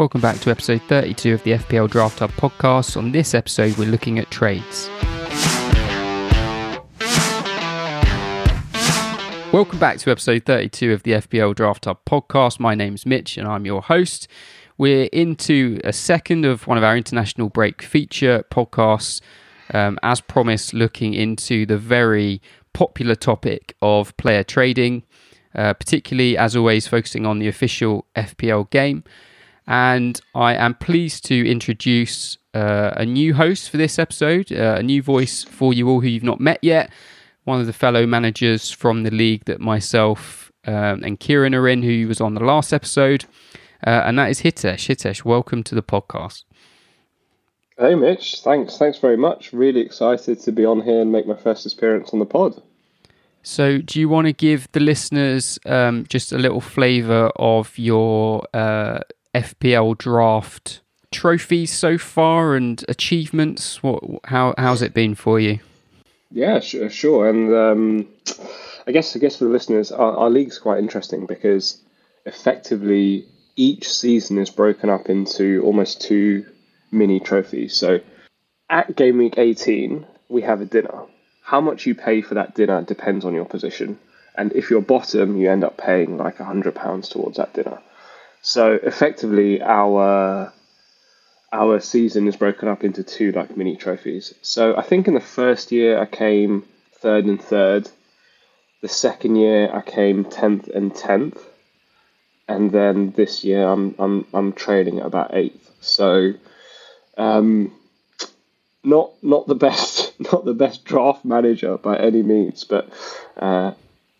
Welcome back to episode 32 of the FPL Draft Hub podcast. On this episode, we're looking at trades. Welcome back to episode 32 of the FPL Draft Hub podcast. My name's Mitch and I'm your host. We're into a second of one of our international break feature podcasts. As promised, looking into the very popular topic of player trading, particularly, as always, focusing on the official FPL game. And I am pleased to introduce a new host for this episode, a new voice for you all who you've not met yet, one of the fellow managers from the league that myself and Kieran are in, who was on the last episode, and that is Hitesh. Hitesh, welcome to the podcast. Hey Mitch, thanks very much. Really excited to be on here and make my first appearance on the pod. So do you want to give the listeners just a little flavour of your FPL draft trophies so far and achievements? How's it been for you? Yeah, sure. And I guess for the listeners, our league's quite interesting because effectively each season is broken up into almost two mini trophies. So at game week 18 we have a dinner. How much you pay for that dinner depends on your position, and if you're bottom you end up paying like £100 towards that dinner. So effectively our season is broken up into two like mini trophies. So I think in the first year I came third and third, the second year I came 10th and 10th, and then this year I'm trailing at about 8th. So not the best draft manager by any means, but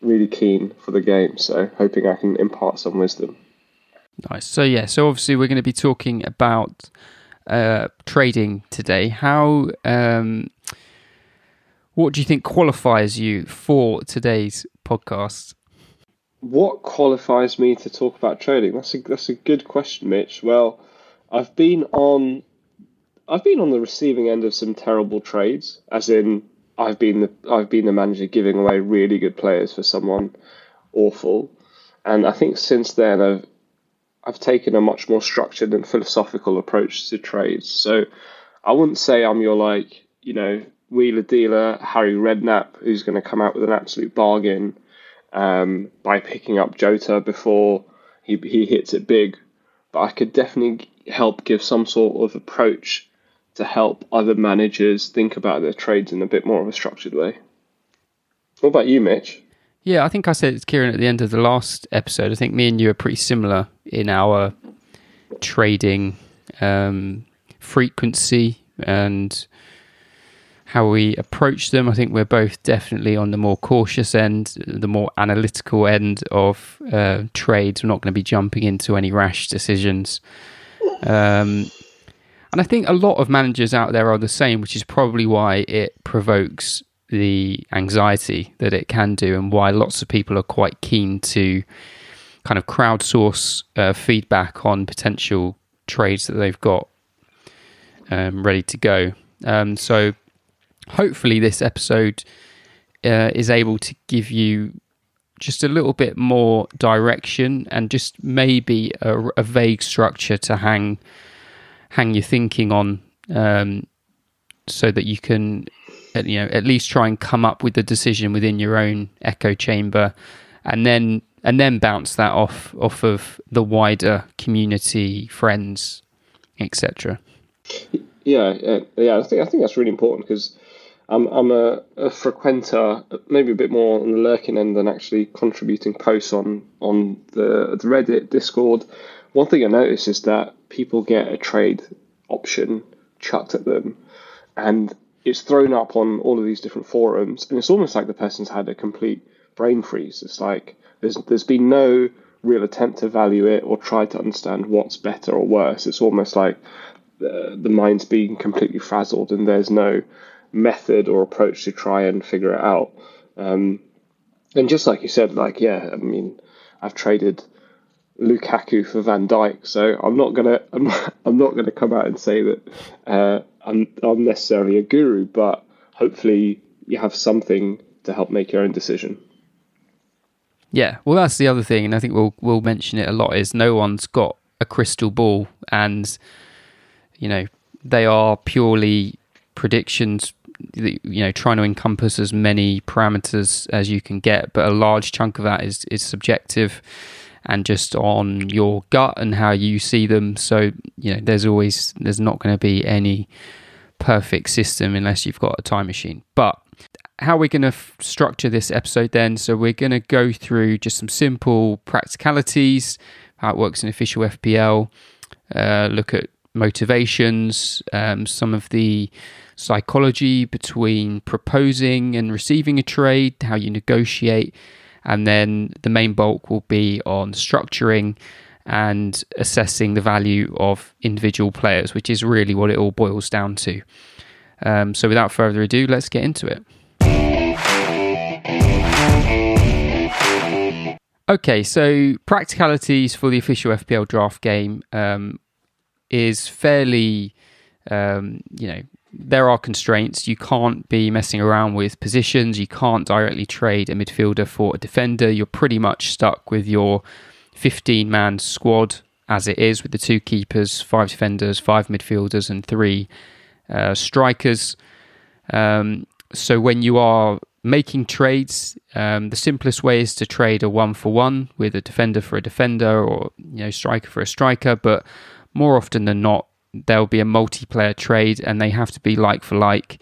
really keen for the game, so hoping I can impart some wisdom. Nice. So obviously we're going to be talking about trading today. How what do you think qualifies you for today's podcast? What qualifies me to talk about trading? That's a good question, Mitch. Well, I've been on the receiving end of some terrible trades, as in I've been the manager giving away really good players for someone awful. And I think since then I've taken a much more structured and philosophical approach to trades. So I wouldn't say I'm your wheeler dealer Harry Redknapp who's going to come out with an absolute bargain by picking up Jota before he hits it big. But I could definitely help give some sort of approach to help other managers think about their trades in a bit more of a structured way. What about you, Mitch? Yeah, I think I said it's Kieran at the end of the last episode. I think me and you are pretty similar in our trading frequency and how we approach them. I think we're both definitely on the more cautious end, the more analytical end of trades. We're not going to be jumping into any rash decisions. And I think a lot of managers out there are the same, which is probably why it provokes the anxiety that it can do and why lots of people are quite keen to kind of crowdsource feedback on potential trades that they've got ready to go. So hopefully this episode is able to give you just a little bit more direction and just maybe a vague structure to hang your thinking on, so that you can at least try and come up with the decision within your own echo chamber, and then bounce that off of the wider community, friends, etc. Yeah. I think that's really important because I'm a frequenter, maybe a bit more on the lurking end than actually contributing posts on the Reddit, Discord. One thing I notice is that people get a trade option chucked at them and it's thrown up on all of these different forums, and it's almost like the person's had a complete brain freeze. It's like there's been no real attempt to value it or try to understand what's better or worse. It's almost like the mind's being completely frazzled and there's no method or approach to try and figure it out. And just like you said, I've traded Lukaku for Van Dijk, so I'm not gonna come out and say that I'm necessarily a guru, but hopefully you have something to help make your own decision. Yeah, well that's the other thing, and I think we'll mention it a lot, is no one's got a crystal ball, and you know they are purely predictions. You know, trying to encompass as many parameters as you can get, but a large chunk of that is subjective and just on your gut and how you see them. So you know, there's not going to be any perfect system unless you've got a time machine. But how we're going to structure this episode then, so we're going to go through just some simple practicalities, how it works in official FPL, look at motivations, some of the psychology between proposing and receiving a trade, how you negotiate, and then the main bulk will be on structuring and assessing the value of individual players, which is really what it all boils down to. So without further ado, let's get into it. Okay, so practicalities for the official FPL draft game is fairly, you know, there are constraints. You can't be messing around with positions. You can't directly trade a midfielder for a defender. You're pretty much stuck with your 15-man squad as it is, with the 2 keepers, 5 defenders, 5 midfielders and 3 strikers. So when you are making trades, the simplest way is to trade a 1-for-1 with a defender for a defender, or you know, striker for a striker. But more often than not, there'll be a multiplayer trade and they have to be like for like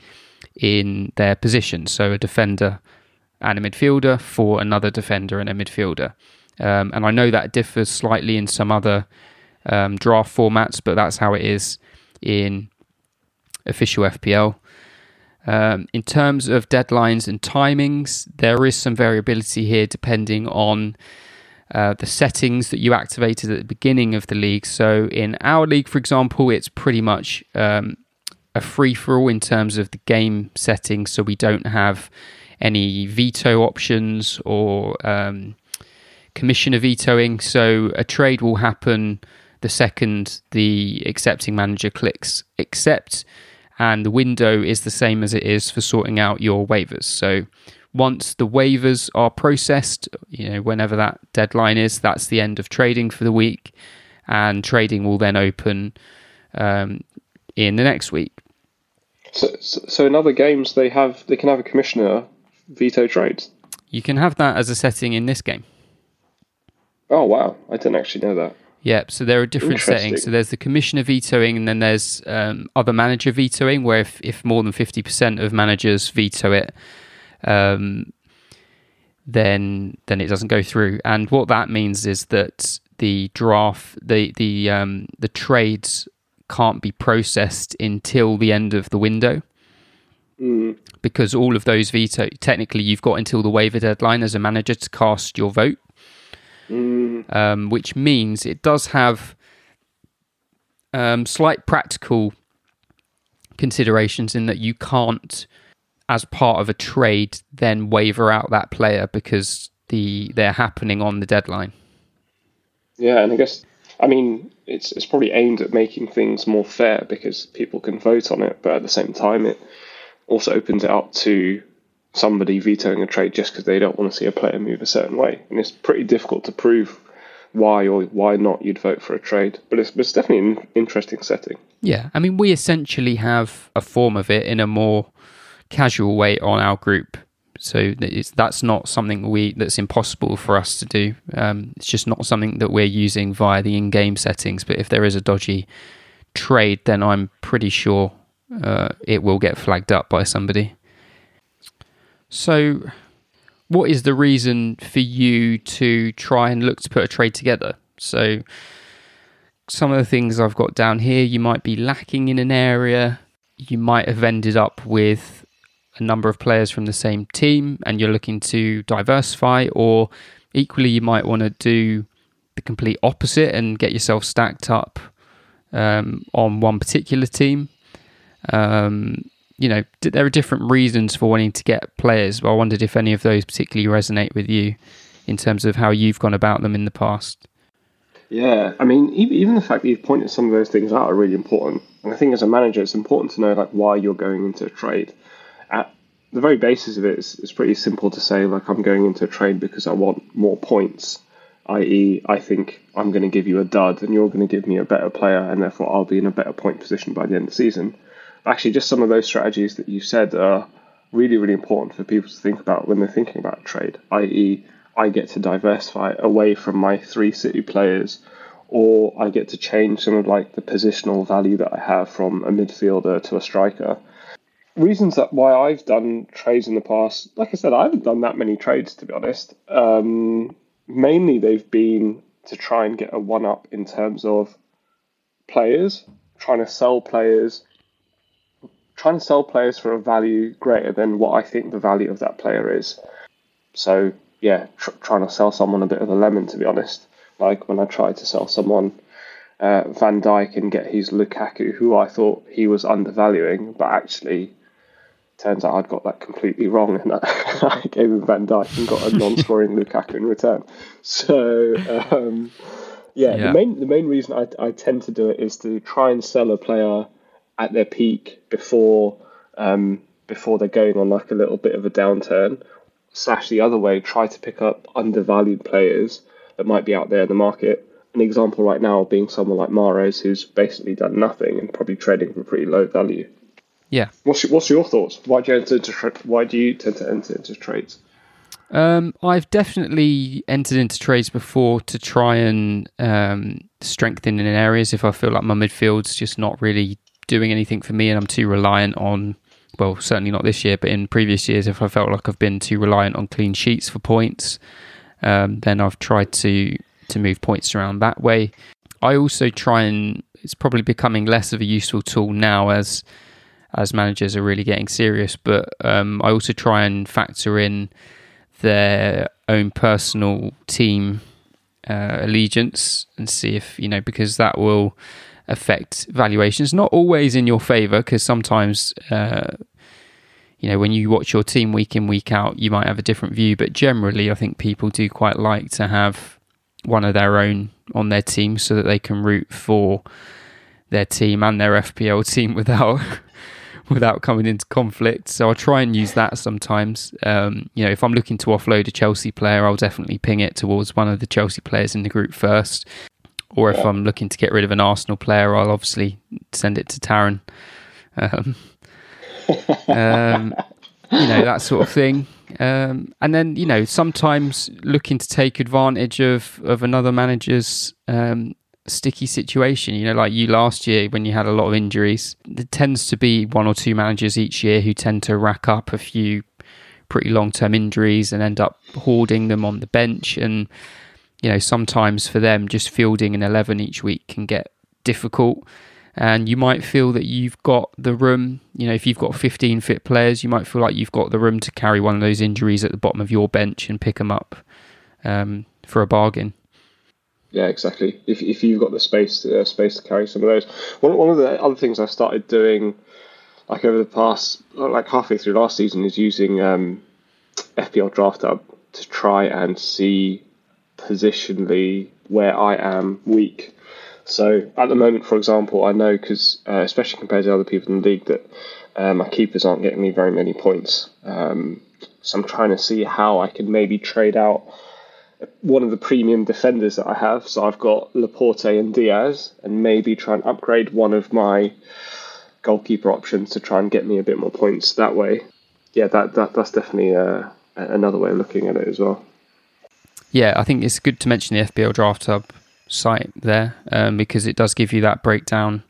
in their position. So a defender and a midfielder for another defender and a midfielder. And I know that differs slightly in some other draft formats, but that's how it is in official FPL. In terms of deadlines and timings, there is some variability here depending on the settings that you activated at the beginning of the league. So in our league, for example, it's pretty much a free-for-all in terms of the game settings. So we don't have any veto options or commissioner vetoing. So a trade will happen the second the accepting manager clicks accept. And the window is the same as it is for sorting out your waivers. So once the waivers are processed, you know, whenever that deadline is, that's the end of trading for the week, and trading will then open in the next week. So in other games, they can have a commissioner veto trades. You can have that as a setting in this game. Oh wow! I didn't actually know that. Yep. So there are different settings. So there's the commissioner vetoing, and then there's other manager vetoing, where if more than 50% of managers veto it, then it doesn't go through. And what that means is that the draft, the trades can't be processed until the end of the window, because all of those veto, technically you've got until the waiver deadline as a manager to cast your vote, which means it does have slight practical considerations in that you can't, as part of a trade, then waiver out that player because they're happening on the deadline. Yeah, and I guess, I mean, it's probably aimed at making things more fair because people can vote on it, but at the same time, it also opens it up to somebody vetoing a trade just because they don't want to see a player move a certain way. And it's pretty difficult to prove why or why not you'd vote for a trade. But it's definitely an interesting setting. Yeah, I mean, we essentially have a form of it in a more casual way on our group, so that's not something that's impossible for us to do. It's just not something that we're using via the in-game settings, but if there is a dodgy trade, then I'm pretty sure it will get flagged up by somebody. So what is the reason for you to try and look to put a trade together? So some of the things I've got down here, you might be lacking in an area, you might have ended up with a number of players from the same team and you're looking to diversify, or equally you might want to do the complete opposite and get yourself stacked up on one particular team. You know, there are different reasons for wanting to get players, but I wondered if any of those particularly resonate with you in terms of how you've gone about them in the past. Yeah, I mean, even the fact that you've pointed some of those things out are really important. And I think as a manager, it's important to know like why you're going into a trade. At the very basis of it, it's pretty simple to say, like, I'm going into a trade because I want more points. i.e. I think I'm going to give you a dud and you're going to give me a better player and therefore I'll be in a better point position by the end of the season. Actually, just some of those strategies that you said are really, really important for people to think about when they're thinking about trade, i.e. I get to diversify away from my three City players, or I get to change some of like the positional value that I have from a midfielder to a striker. Reasons that why I've done trades in the past, like I said, I haven't done that many trades, to be honest. Mainly they've been to try and get a one-up in terms of players, trying to sell players, for a value greater than what I think the value of that player is. So, yeah, trying to sell someone a bit of a lemon, to be honest. Like when I tried to sell someone Van Dijk and get his Lukaku, who I thought he was undervaluing, but actually turns out I'd got that completely wrong, and I gave him Van Dijk and got a non-scoring Lukaku in return. So, the main reason I tend to do it is to try and sell a player at their peak before they're going on like a little bit of a downturn. Slash the other way, try to pick up undervalued players that might be out there in the market. An example right now being someone like Mahrez, who's basically done nothing and probably trading for pretty low value. Yeah. What's your thoughts? Why do you tend to enter into trades? I've definitely entered into trades before to try and strengthen in areas if I feel like my midfield's just not really doing anything for me and I'm too reliant on, well, certainly not this year, but in previous years, if I felt like I've been too reliant on clean sheets for points, then I've tried to move points around that way. I also try and, it's probably becoming less of a useful tool now as managers are really getting serious, but I also try and factor in their own personal team allegiance and see if, because that will affect valuations. Not always in your favour, because sometimes, when you watch your team week in, week out, you might have a different view, but generally I think people do quite like to have one of their own on their team so that they can root for their team and their FPL team without coming into conflict. So I'll try and use that sometimes. If I'm looking to offload a Chelsea player, I'll definitely ping it towards one of the Chelsea players in the group first. Or if I'm looking to get rid of an Arsenal player, I'll obviously send it to Taryn. That sort of thing. And then, sometimes looking to take advantage of another manager's sticky situation, like you last year when you had a lot of injuries. There tends to be one or two managers each year who tend to rack up a few pretty long-term injuries and end up hoarding them on the bench. And, sometimes for them just fielding an 11 each week can get difficult. And you might feel that you've got the room, if you've got 15 fit players, you might feel like you've got the room to carry one of those injuries at the bottom of your bench and pick them up for a bargain. Yeah, exactly. If you've got the space to carry some of those. One of the other things I started doing over the past, halfway through last season, is using FPL DraftUp to try and see positionally where I am weak. So at the moment, for example, I know because, especially compared to other people in the league, that my keepers aren't getting me very many points. So I'm trying to see how I can maybe trade out one of the premium defenders that I have. So I've got Laporte and Diaz, and maybe try and upgrade one of my goalkeeper options to try and get me a bit more points that way. Yeah, that's definitely another way of looking at it as well. Yeah, I think it's good to mention the FPL Draft Hub site there because it does give you that breakdown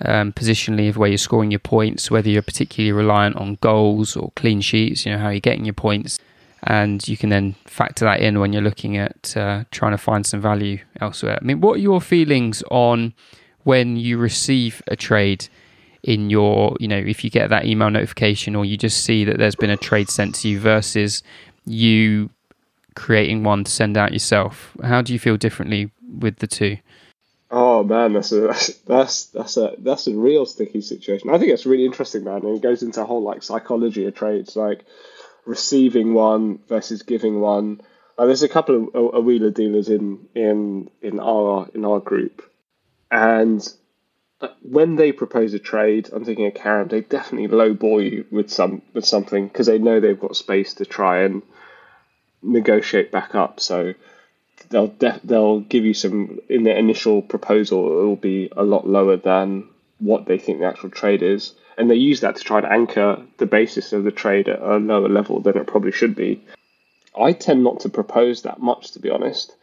positionally of where you're scoring your points, whether you're particularly reliant on goals or clean sheets, how you're getting your points. And you can then factor that in when you're looking at trying to find some value elsewhere. I mean, what are your feelings on when you receive a trade in your, if you get that email notification or you just see that there's been a trade sent to you versus you creating one to send out yourself? How do you feel differently with the two? Oh man, that's a real sticky situation. I think it's really interesting, man, and it goes into a whole psychology of trades, receiving one versus giving one. There's a couple of wheeler dealers in our group, and when they propose a trade, I'm thinking of Karen, they definitely lowball you with something because they know they've got space to try and negotiate back up. So they'll give you some in their initial proposal. It will be a lot lower than what they think the actual trade is, and they use that to try and anchor the basis of the trade at a lower level than it probably should be. I tend not to propose that much, to be honest.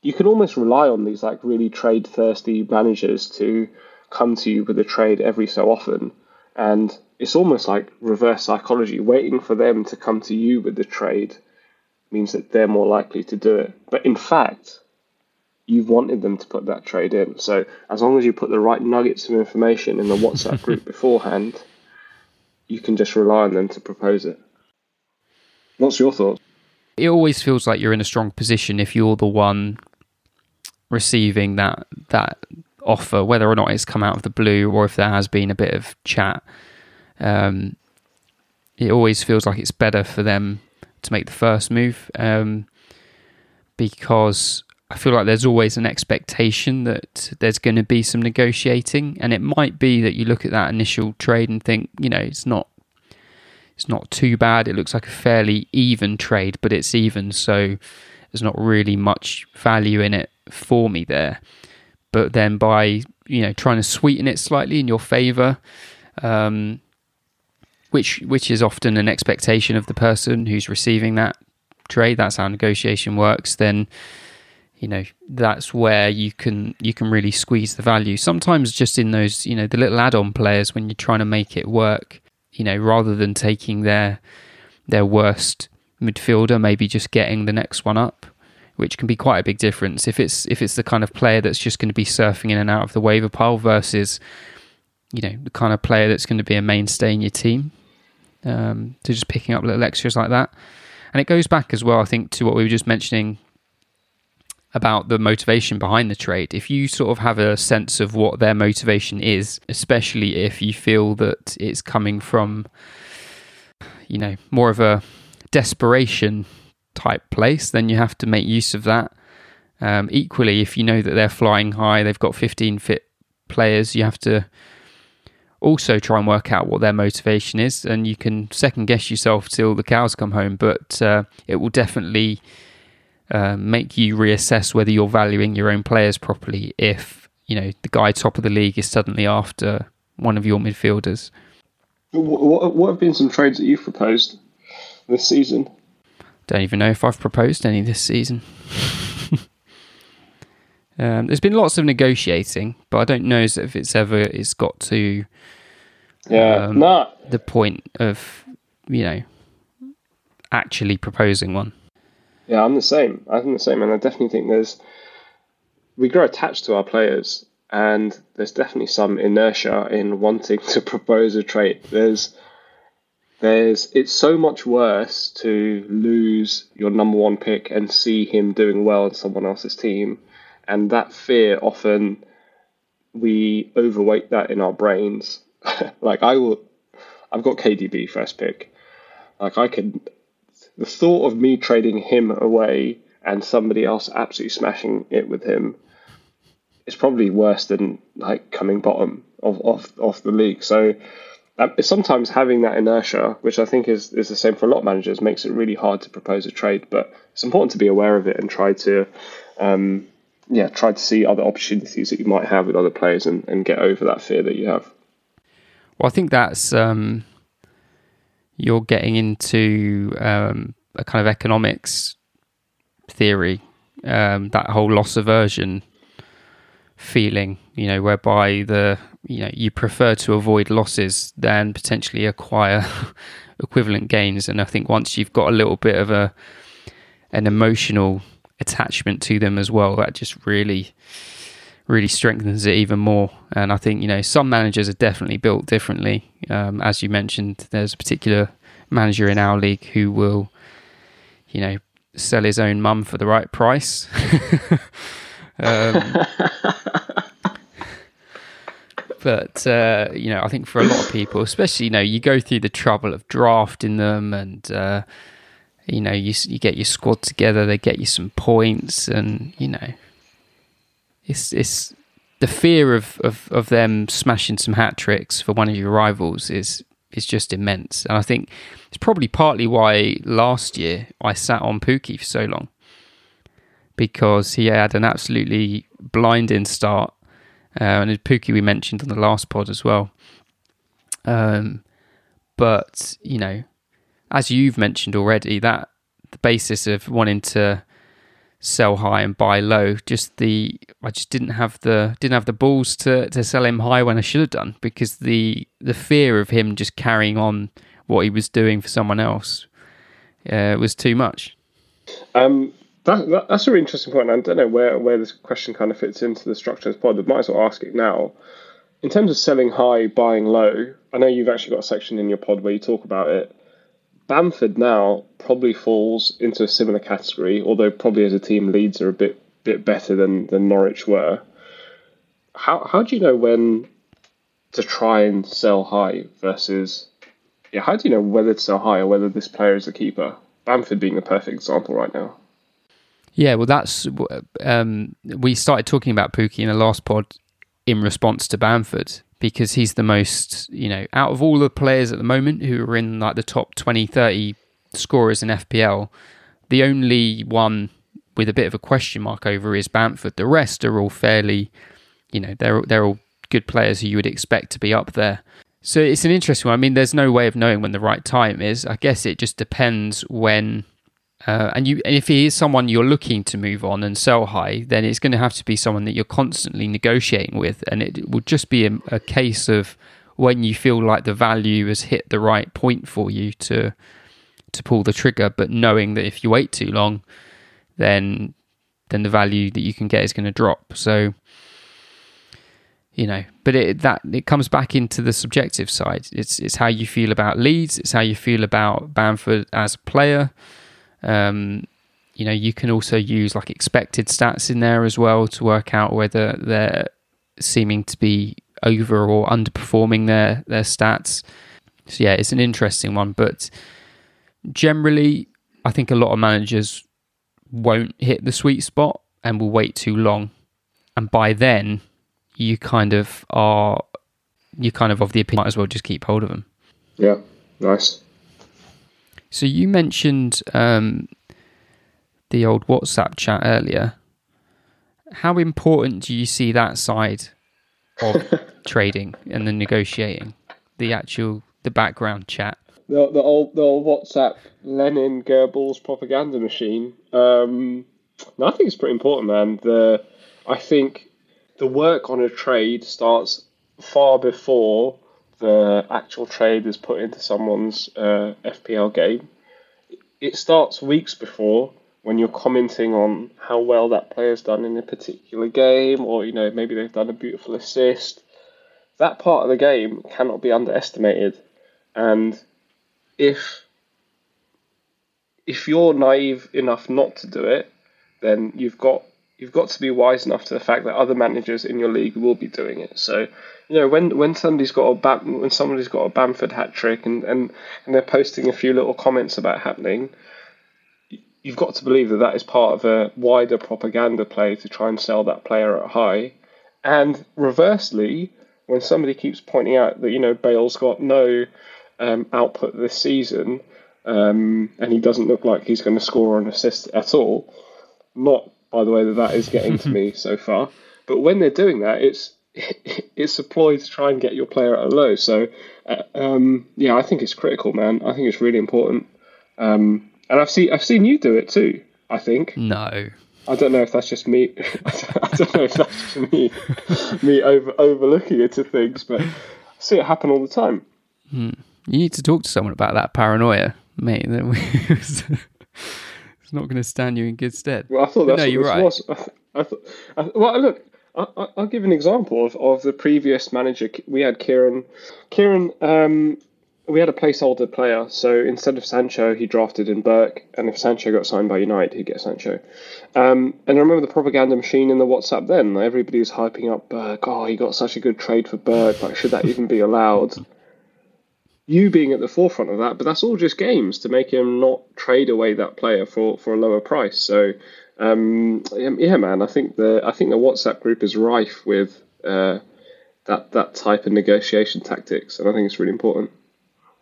You can almost rely on these like really trade thirsty managers to come to you with a trade every so often, and it's almost like reverse psychology. Waiting for them to come to you with the trade means that they're more likely to do it, but in fact you've wanted them to put that trade in. So as long as you put the right nuggets of information in the WhatsApp group beforehand, you can just rely on them to propose it. What's your thoughts? It always feels like you're in a strong position if you're the one receiving that offer, whether or not it's come out of the blue or if there has been a bit of chat. It always feels like it's better for them to make the first move, because I feel like there's always an expectation that there's going to be some negotiating, and it might be that you look at that initial trade and think, you know, it's not too bad. It looks like a fairly even trade, but it's even, so there's not really much value in it for me there. But then by, you know, trying to sweeten it slightly in your favour, which is often an expectation of the person who's receiving that trade, that's how negotiation works, then you know, that's where you can really squeeze the value. Sometimes just in those, you know, the little add-on players when you're trying to make it work, you know, rather than taking their worst midfielder, maybe just getting the next one up, which can be quite a big difference. If it's the kind of player that's just going to be surfing in and out of the waiver pile versus, you know, the kind of player that's going to be a mainstay in your team, so just picking up little extras like that. And it goes back as well, I think, to what we were just mentioning about the motivation behind the trade. If you sort of have a sense of what their motivation is, especially if you feel that it's coming from, you know, more of a desperation type place, then you have to make use of that. Equally, if you know that they're flying high, they've got 15 fit players, you have to also try and work out what their motivation is, and you can second guess yourself till the cows come home, but it will definitely make you reassess whether you're valuing your own players properly if, you know, the guy top of the league is suddenly after one of your midfielders. What have been some trades that you've proposed this season? Don't even know if I've proposed any this season. There's been lots of negotiating, but I don't know if it's got to the point of, you know, actually proposing one. Yeah, I'm the same, and I definitely think we grow attached to our players, and there's definitely some inertia in wanting to propose a trade. It's so much worse to lose your number one pick and see him doing well in someone else's team, and that fear, often we overweight that in our brains. Like I've got KDB first pick. Like the thought of me trading him away and somebody else absolutely smashing it with him is probably worse than like coming bottom of the league. So sometimes having that inertia, which I think is the same for a lot of managers, makes it really hard to propose a trade. But it's important to be aware of it and try to see other opportunities that you might have with other players and get over that fear that you have. Well, I think that's... You're getting into a kind of economics theory, that whole loss aversion feeling, you know, whereby you prefer to avoid losses than potentially acquire equivalent gains. And I think once you've got a little bit of an emotional attachment to them as well, that just really, really strengthens it even more. And I think, you know, some managers are definitely built differently. As you mentioned, there's a particular manager in our league who will, you know, sell his own mum for the right price. But, you know, I think for a lot of people, especially, you know, you go through the trouble of drafting them and, you know, you get your squad together, they get you some points and, you know, It's the fear of them smashing some hat tricks for one of your rivals is just immense. And I think it's probably partly why last year I sat on Pukki for so long, because he had an absolutely blinding start. And Pukki we mentioned on the last pod as well. But, you know, as you've mentioned already, that the basis of wanting to sell high and buy low, I just didn't have the balls to sell him high when I should have done, because the fear of him just carrying on what he was doing for someone else was too much. That's a really interesting point. I don't know where this question kind of fits into the structure of this pod, but might as well ask it now. In terms of selling high, buying low, I know you've actually got a section in your pod where you talk about it. Bamford now probably falls into a similar category, although probably as a team Leeds are a bit better than Norwich were. How do you know when to try and sell high versus... Yeah, how do you know whether to sell high or whether this player is a keeper? Bamford being the perfect example right now. Yeah, well, that's... we started talking about Pukki in the last pod in response to Bamford, because he's the most, you know, out of all the players at the moment who are in like the top 20, 30 scorers in FPL, the only one with a bit of a question mark over is Bamford. The rest are all fairly, you know, they're all good players who you would expect to be up there. So it's an interesting one. I mean, there's no way of knowing when the right time is. I guess it just depends when, and if he is someone you're looking to move on and sell high, then it's going to have to be someone that you're constantly negotiating with, and it will just be a case of when you feel like the value has hit the right point for you to pull the trigger, but knowing that if you wait too long, then the value that you can get is going to drop. So, you know, but it comes back into the subjective side. It's how you feel about Leeds. It's how you feel about Bamford as a player. You know, you can also use like expected stats in there as well to work out whether they're seeming to be over or underperforming their stats. So yeah, it's an interesting one, but generally I think a lot of managers won't hit the sweet spot and will wait too long, and by then you kind of of the opinion might as well just keep hold of them. Yeah, nice. So you mentioned the old WhatsApp chat earlier. How important do you see that side of trading and the negotiating, the background chat? The old WhatsApp Lenin Goebbels propaganda machine. No, I think it's pretty important, man. I think the work on a trade starts far before the actual trade is put into someone's FPL game. It starts weeks before, when you're commenting on how well that player's done in a particular game, or, you know, maybe they've done a beautiful assist. That part of the game cannot be underestimated. And if you're naive enough not to do it, then you've got to be wise enough to the fact that other managers in your league will be doing it. So, you know, when somebody's got a Bamford hat trick and they're posting a few little comments about happening, you've got to believe that is part of a wider propaganda play to try and sell that player at high. And reversely, when somebody keeps pointing out that, you know, Bale's got no output this season, and he doesn't look like he's going to score or an assist at all, not, by the way, that is getting to me so far. But when they're doing that, it's a ploy to try and get your player at a low. So, yeah, I think it's critical, man. I think it's really important. And I've seen you do it too, I think. No. I don't know if that's just me. I don't know if that's just me overlooking it to things, but I see it happen all the time. Hmm. You need to talk to someone about that paranoia, mate. It's not going to stand you in good stead. Well, I thought that's what this was. I'll give an example of the previous manager. We had Kieran. Kieran, we had a placeholder player. So instead of Sancho, he drafted in Burke. And if Sancho got signed by United, he'd get Sancho. And I remember the propaganda machine in the WhatsApp then. Everybody was hyping up Burke. Oh, he got such a good trade for Burke. Like, should that even be allowed? You being at the forefront of that, but that's all just games to make him not trade away that player for a lower price. So, yeah, man, I think the WhatsApp group is rife with that type of negotiation tactics, and I think it's really important.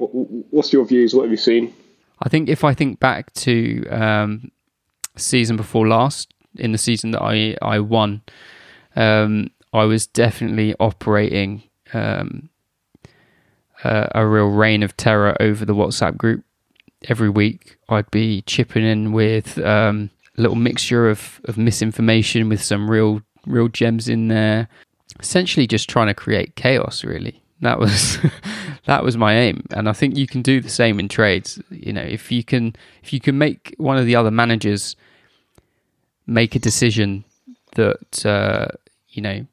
What's your views? What have you seen? I think if I think back to season before last, in the season that I won, I was definitely operating a real reign of terror over the WhatsApp group. Every week I'd be chipping in with a little mixture of misinformation with some real gems in there. Essentially just trying to create chaos, really. That was that was my aim, and I think you can do the same in trades. You know, if you can make one of the other managers make a decision that you know,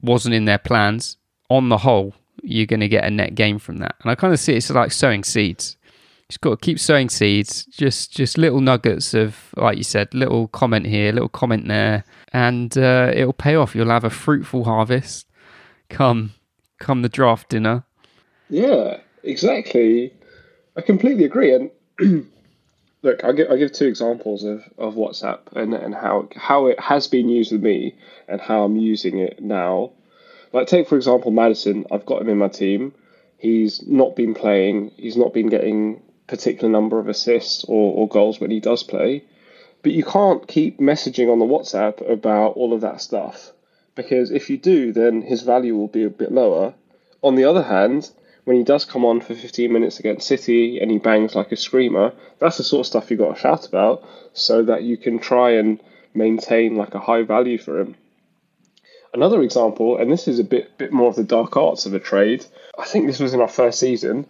wasn't in their plans, on the whole you're going to get a net gain from that. And I kind of see it's like sowing seeds. Just got to keep sowing seeds, just little nuggets of, like you said, little comment here, little comment there, and it'll pay off. You'll have a fruitful harvest come the draft dinner. Yeah, exactly. I completely agree. And look, I give two examples of WhatsApp and how it has been used with me and how I'm using it now. Like, take for example Madison. I've got him in my team. He's not been playing. He's not been getting particular number of assists or goals when he does play. But you can't keep messaging on the WhatsApp about all of that stuff, because if you do, then his value will be a bit lower. On the other hand, when he does come on for 15 minutes against City and he bangs like a screamer, that's the sort of stuff you've got to shout about so that you can try and maintain like a high value for him. Another example, and this is a bit more of the dark arts of a trade. I think this was in our first season.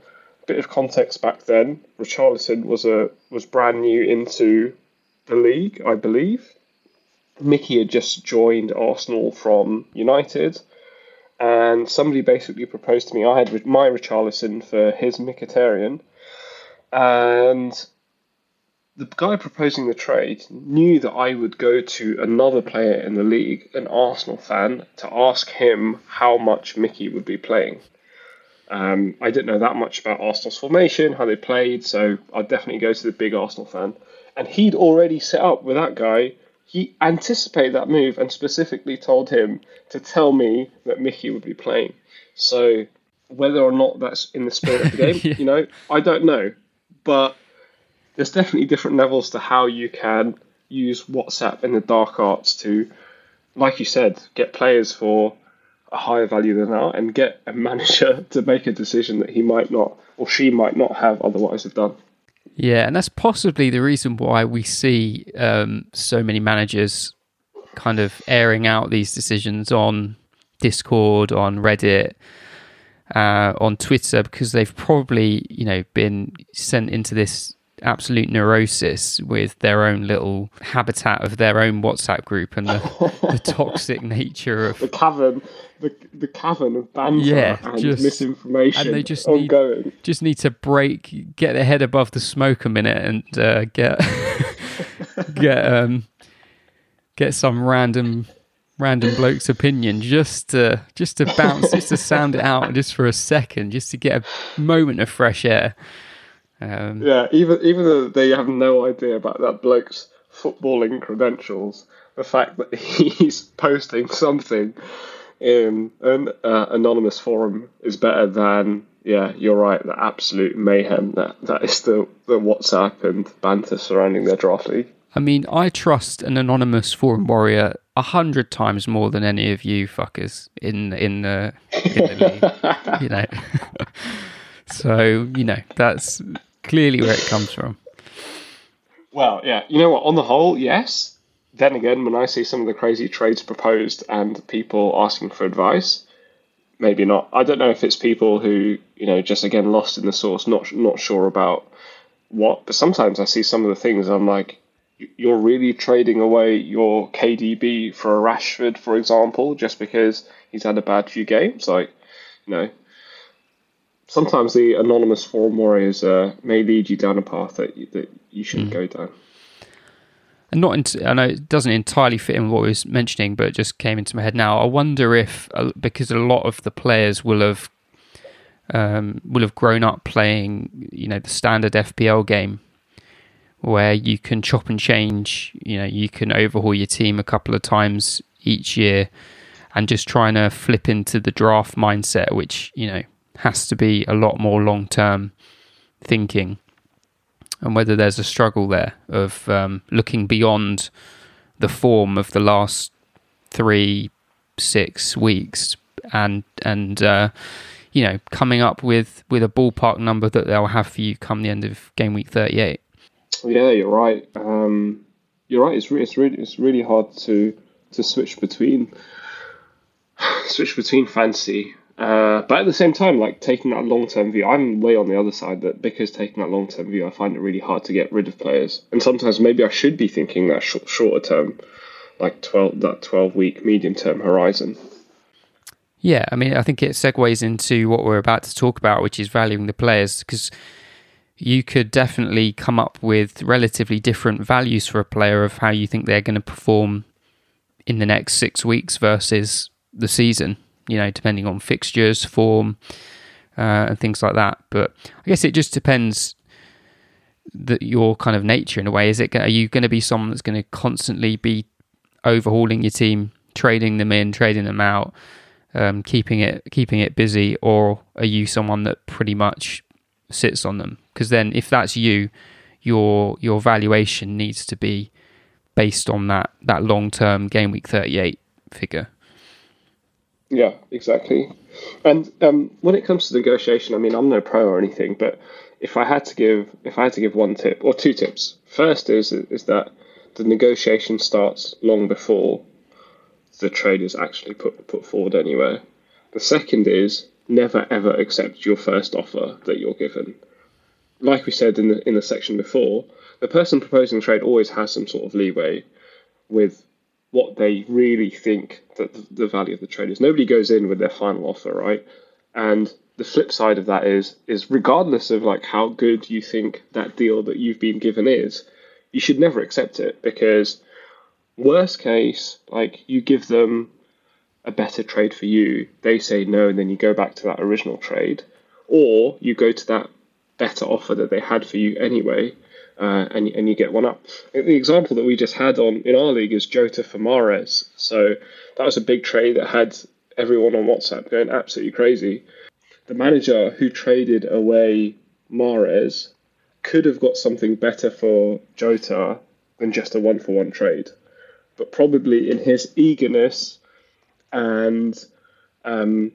Bit of context back then, Richarlison was brand new into the league, I believe. Mickey had just joined Arsenal from United, and somebody basically proposed to me. I had my Richarlison for his Mkhitaryan, and the guy proposing the trade knew that I would go to another player in the league, an Arsenal fan, to ask him how much Mickey would be playing. I didn't know that much about Arsenal's formation, how they played, so I'd definitely go to the big Arsenal fan. And he'd already set up with that guy. He anticipated that move and specifically told him to tell me that Mickey would be playing. So whether or not that's in the spirit of the game, yeah, you know, I don't know. But there's definitely different levels to how you can use WhatsApp in the dark arts to, like you said, get players for a higher value than that and get a manager to make a decision that he might not or she might not have otherwise have done. Yeah, and that's possibly the reason why we see so many managers kind of airing out these decisions on Discord, on Reddit, on Twitter, because they've probably, you know, been sent into this absolute neurosis with their own little habitat of their own WhatsApp group and the toxic nature of the cavern of banter, yeah, and just misinformation, and they just ongoing. Need to get their head above the smoke a minute and get some random bloke's opinion just to bounce, just to sound it out, just for a second, just to get a moment of fresh air. Yeah, even though they have no idea about that bloke's footballing credentials, the fact that he's posting something in an anonymous forum is better than, yeah, you're right, the absolute mayhem that is the WhatsApp and banter surrounding their draft league. I mean, I trust an anonymous forum warrior 100 times more than any of you fuckers in the league, you know. So, you know, that's clearly where it comes from. Well, yeah, you know what, on the whole, yes. Then again, when I see some of the crazy trades proposed and people asking for advice, maybe not. I don't know if it's people who, you know, just again lost in the source, not sure about what. But sometimes I see some of the things and I'm like, you're really trading away your KDB for a Rashford, for example, just because he's had a bad few games. Like, you know, sometimes the anonymous forum warriors may lead you down a path that you shouldn't go down. And I know it doesn't entirely fit in what I was mentioning, but it just came into my head now. I wonder if, because a lot of the players will have grown up playing, you know, the standard FPL game, where you can chop and change. You know, you can overhaul your team a couple of times each year, and just trying to flip into the draft mindset, which, you know, has to be a lot more long-term thinking, and whether there's a struggle there of looking beyond the form of the last 3-6 weeks and you know, coming up with a ballpark number that they'll have for you come the end of game week 38. Yeah, you're right. You're right. It's really hard to switch between fantasy. But at the same time, like, taking that long-term view, I'm way on the other side that because taking that long-term view, I find it really hard to get rid of players. And sometimes maybe I should be thinking that shorter term, like 12-week medium-term horizon. Yeah, I mean, I think it segues into what we're about to talk about, which is valuing the players, because you could definitely come up with relatively different values for a player of how you think they're going to perform in the next 6 weeks versus the season. You know, depending on fixtures, form, and things like that. But I guess it just depends that your kind of nature in a way. Are you going to be someone that's going to constantly be overhauling your team, trading them in, trading them out, keeping it busy, or are you someone that pretty much sits on them? Because then, if that's you, your valuation needs to be based on that long term game week 38 figure. Yeah, exactly. And when it comes to negotiation, I mean, I'm no pro or anything, but if I had to give one tip or two tips, first is that the negotiation starts long before the trade is actually put forward anywhere. The second is never ever accept your first offer that you're given. Like we said in the section before, the person proposing the trade always has some sort of leeway with what they really think that the value of the trade is. Nobody goes in with their final offer, right? And the flip side of that is regardless of like how good you think that deal that you've been given is, you should never accept it, because worst case, like, you give them a better trade for you, they say no, and then you go back to that original trade, or you go to that better offer that they had for you anyway, and you get one up. The example that we just had in our league is Jota for Mahrez. So that was a big trade that had everyone on WhatsApp going absolutely crazy. The manager who traded away Mahrez could have got something better for Jota than just a 1-for-1 trade. But probably in his eagerness and want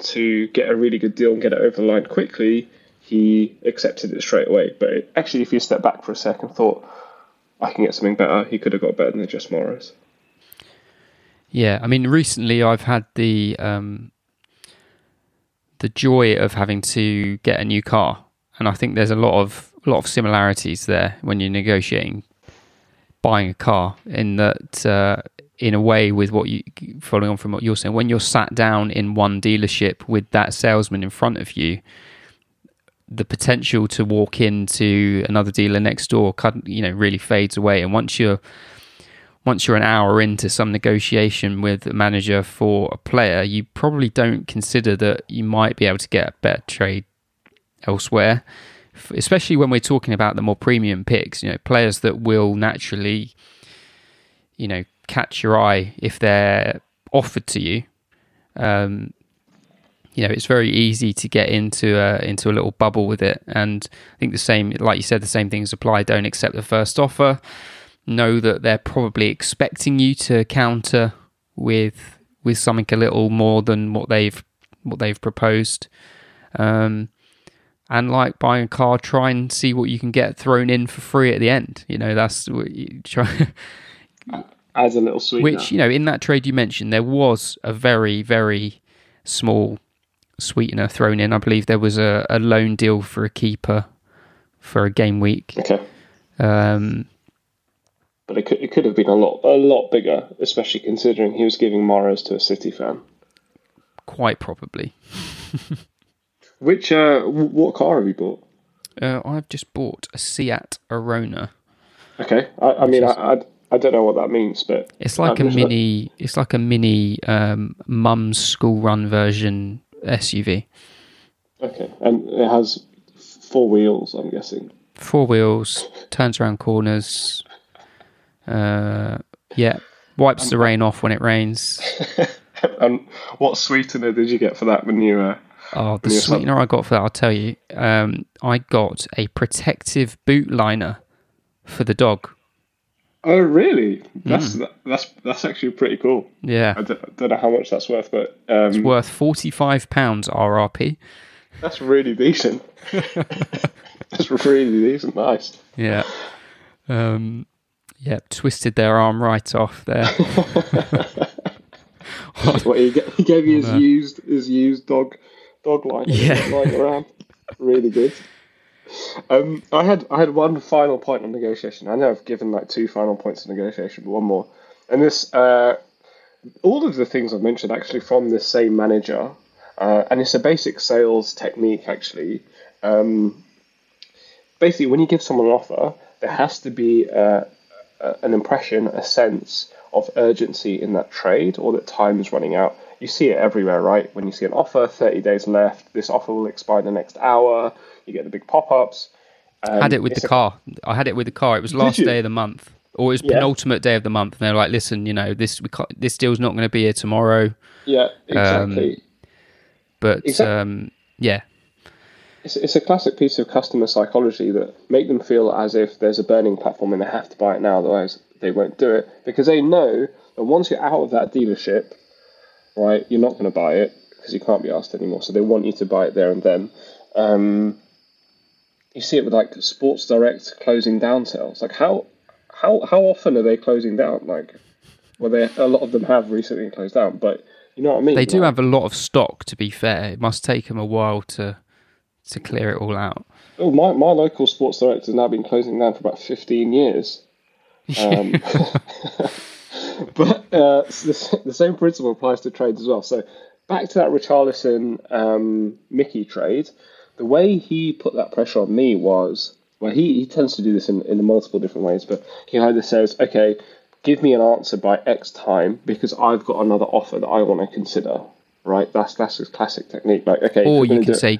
to get a really good deal and get it over the line quickly, he accepted it straight away. But actually, if you step back for a second, thought, I can get something better, he could have got better than just Morris. Yeah, I mean, recently I've had the joy of having to get a new car, and I think there's a lot of similarities there when you're negotiating buying a car, in that. In a way, with what you, following on from what you're saying, when you're sat down in one dealership with that salesman in front of you, the potential to walk into another dealer next door, you know, really fades away. And once you're an hour into some negotiation with a manager for a player, you probably don't consider that you might be able to get a better trade elsewhere. Especially when we're talking about the more premium picks, you know, players that will naturally, you know, catch your eye if they're offered to you. You know, it's very easy to get into a little bubble with it. And I think the same, like you said, the same things apply. Don't accept the first offer. Know that they're probably expecting you to counter with something a little more than what they've proposed. And like buying a car, try and see what you can get thrown in for free at the end. You know, that's what you try. As a little sweetener. Which, you know, in that trade you mentioned, there was a very, very small sweetener thrown in. I believe there was a loan deal for a keeper for a game week. Okay. But it could have been a lot bigger, especially considering he was giving Mahrez to a City fan. Quite probably. Which, what car have you bought? I've just bought a Seat Arona. Okay. I don't know what that means, but it's like a mini mum's school run version SUV. Okay, and it has 4 wheels, I'm guessing. 4 wheels, turns around corners. Yeah, wipes the rain off when it rains. And what sweetener did you get for that when you? The sweetener I got for that, I'll tell you. I got a protective boot liner for the dog. Oh, really? That's actually pretty cool. Yeah. I don't know how much that's worth, but... it's worth £45 RRP. That's really decent. That's really decent. Nice. Yeah. Yeah, twisted their arm right off there. What he gave you his used dog line. Yeah. Lying around. Really good. I had one final point on negotiation. I know I've given like two final points on negotiation, but one more. And this, all of the things I've mentioned actually from this same manager, and it's a basic sales technique actually. Basically, when you give someone an offer, there has to be an impression, a sense of urgency in that trade, or that time is running out. You see it everywhere, right? When you see an offer, 30 days left, this offer will expire in the next hour. You get the big pop-ups. I had it with the car. It was last day of the month, or it was penultimate day of the month. And they're like, listen, you know, this deal's not going to be here tomorrow. Yeah, exactly. It's a classic piece of customer psychology that make them feel as if there's a burning platform and they have to buy it now, otherwise they won't do it, because they know that once you're out of that dealership, right, you're not going to buy it because you can't be asked anymore. So they want you to buy it there and then. You see it with like Sports Direct closing down sales. Like how often are they closing down? Like, well, a lot of them have recently closed down, but you know what I mean. They do have a lot of stock. To be fair, it must take them a while to clear it all out. Oh, my local Sports Direct has now been closing down for about 15 years. But the same principle applies to trades as well. So back to that Richarlison Mickey trade. The way he put that pressure on me was, well, he tends to do this in multiple different ways, but he either says, okay, give me an answer by X time because I've got another offer that I want to consider, right? That's his classic technique. Like, okay, or you can say,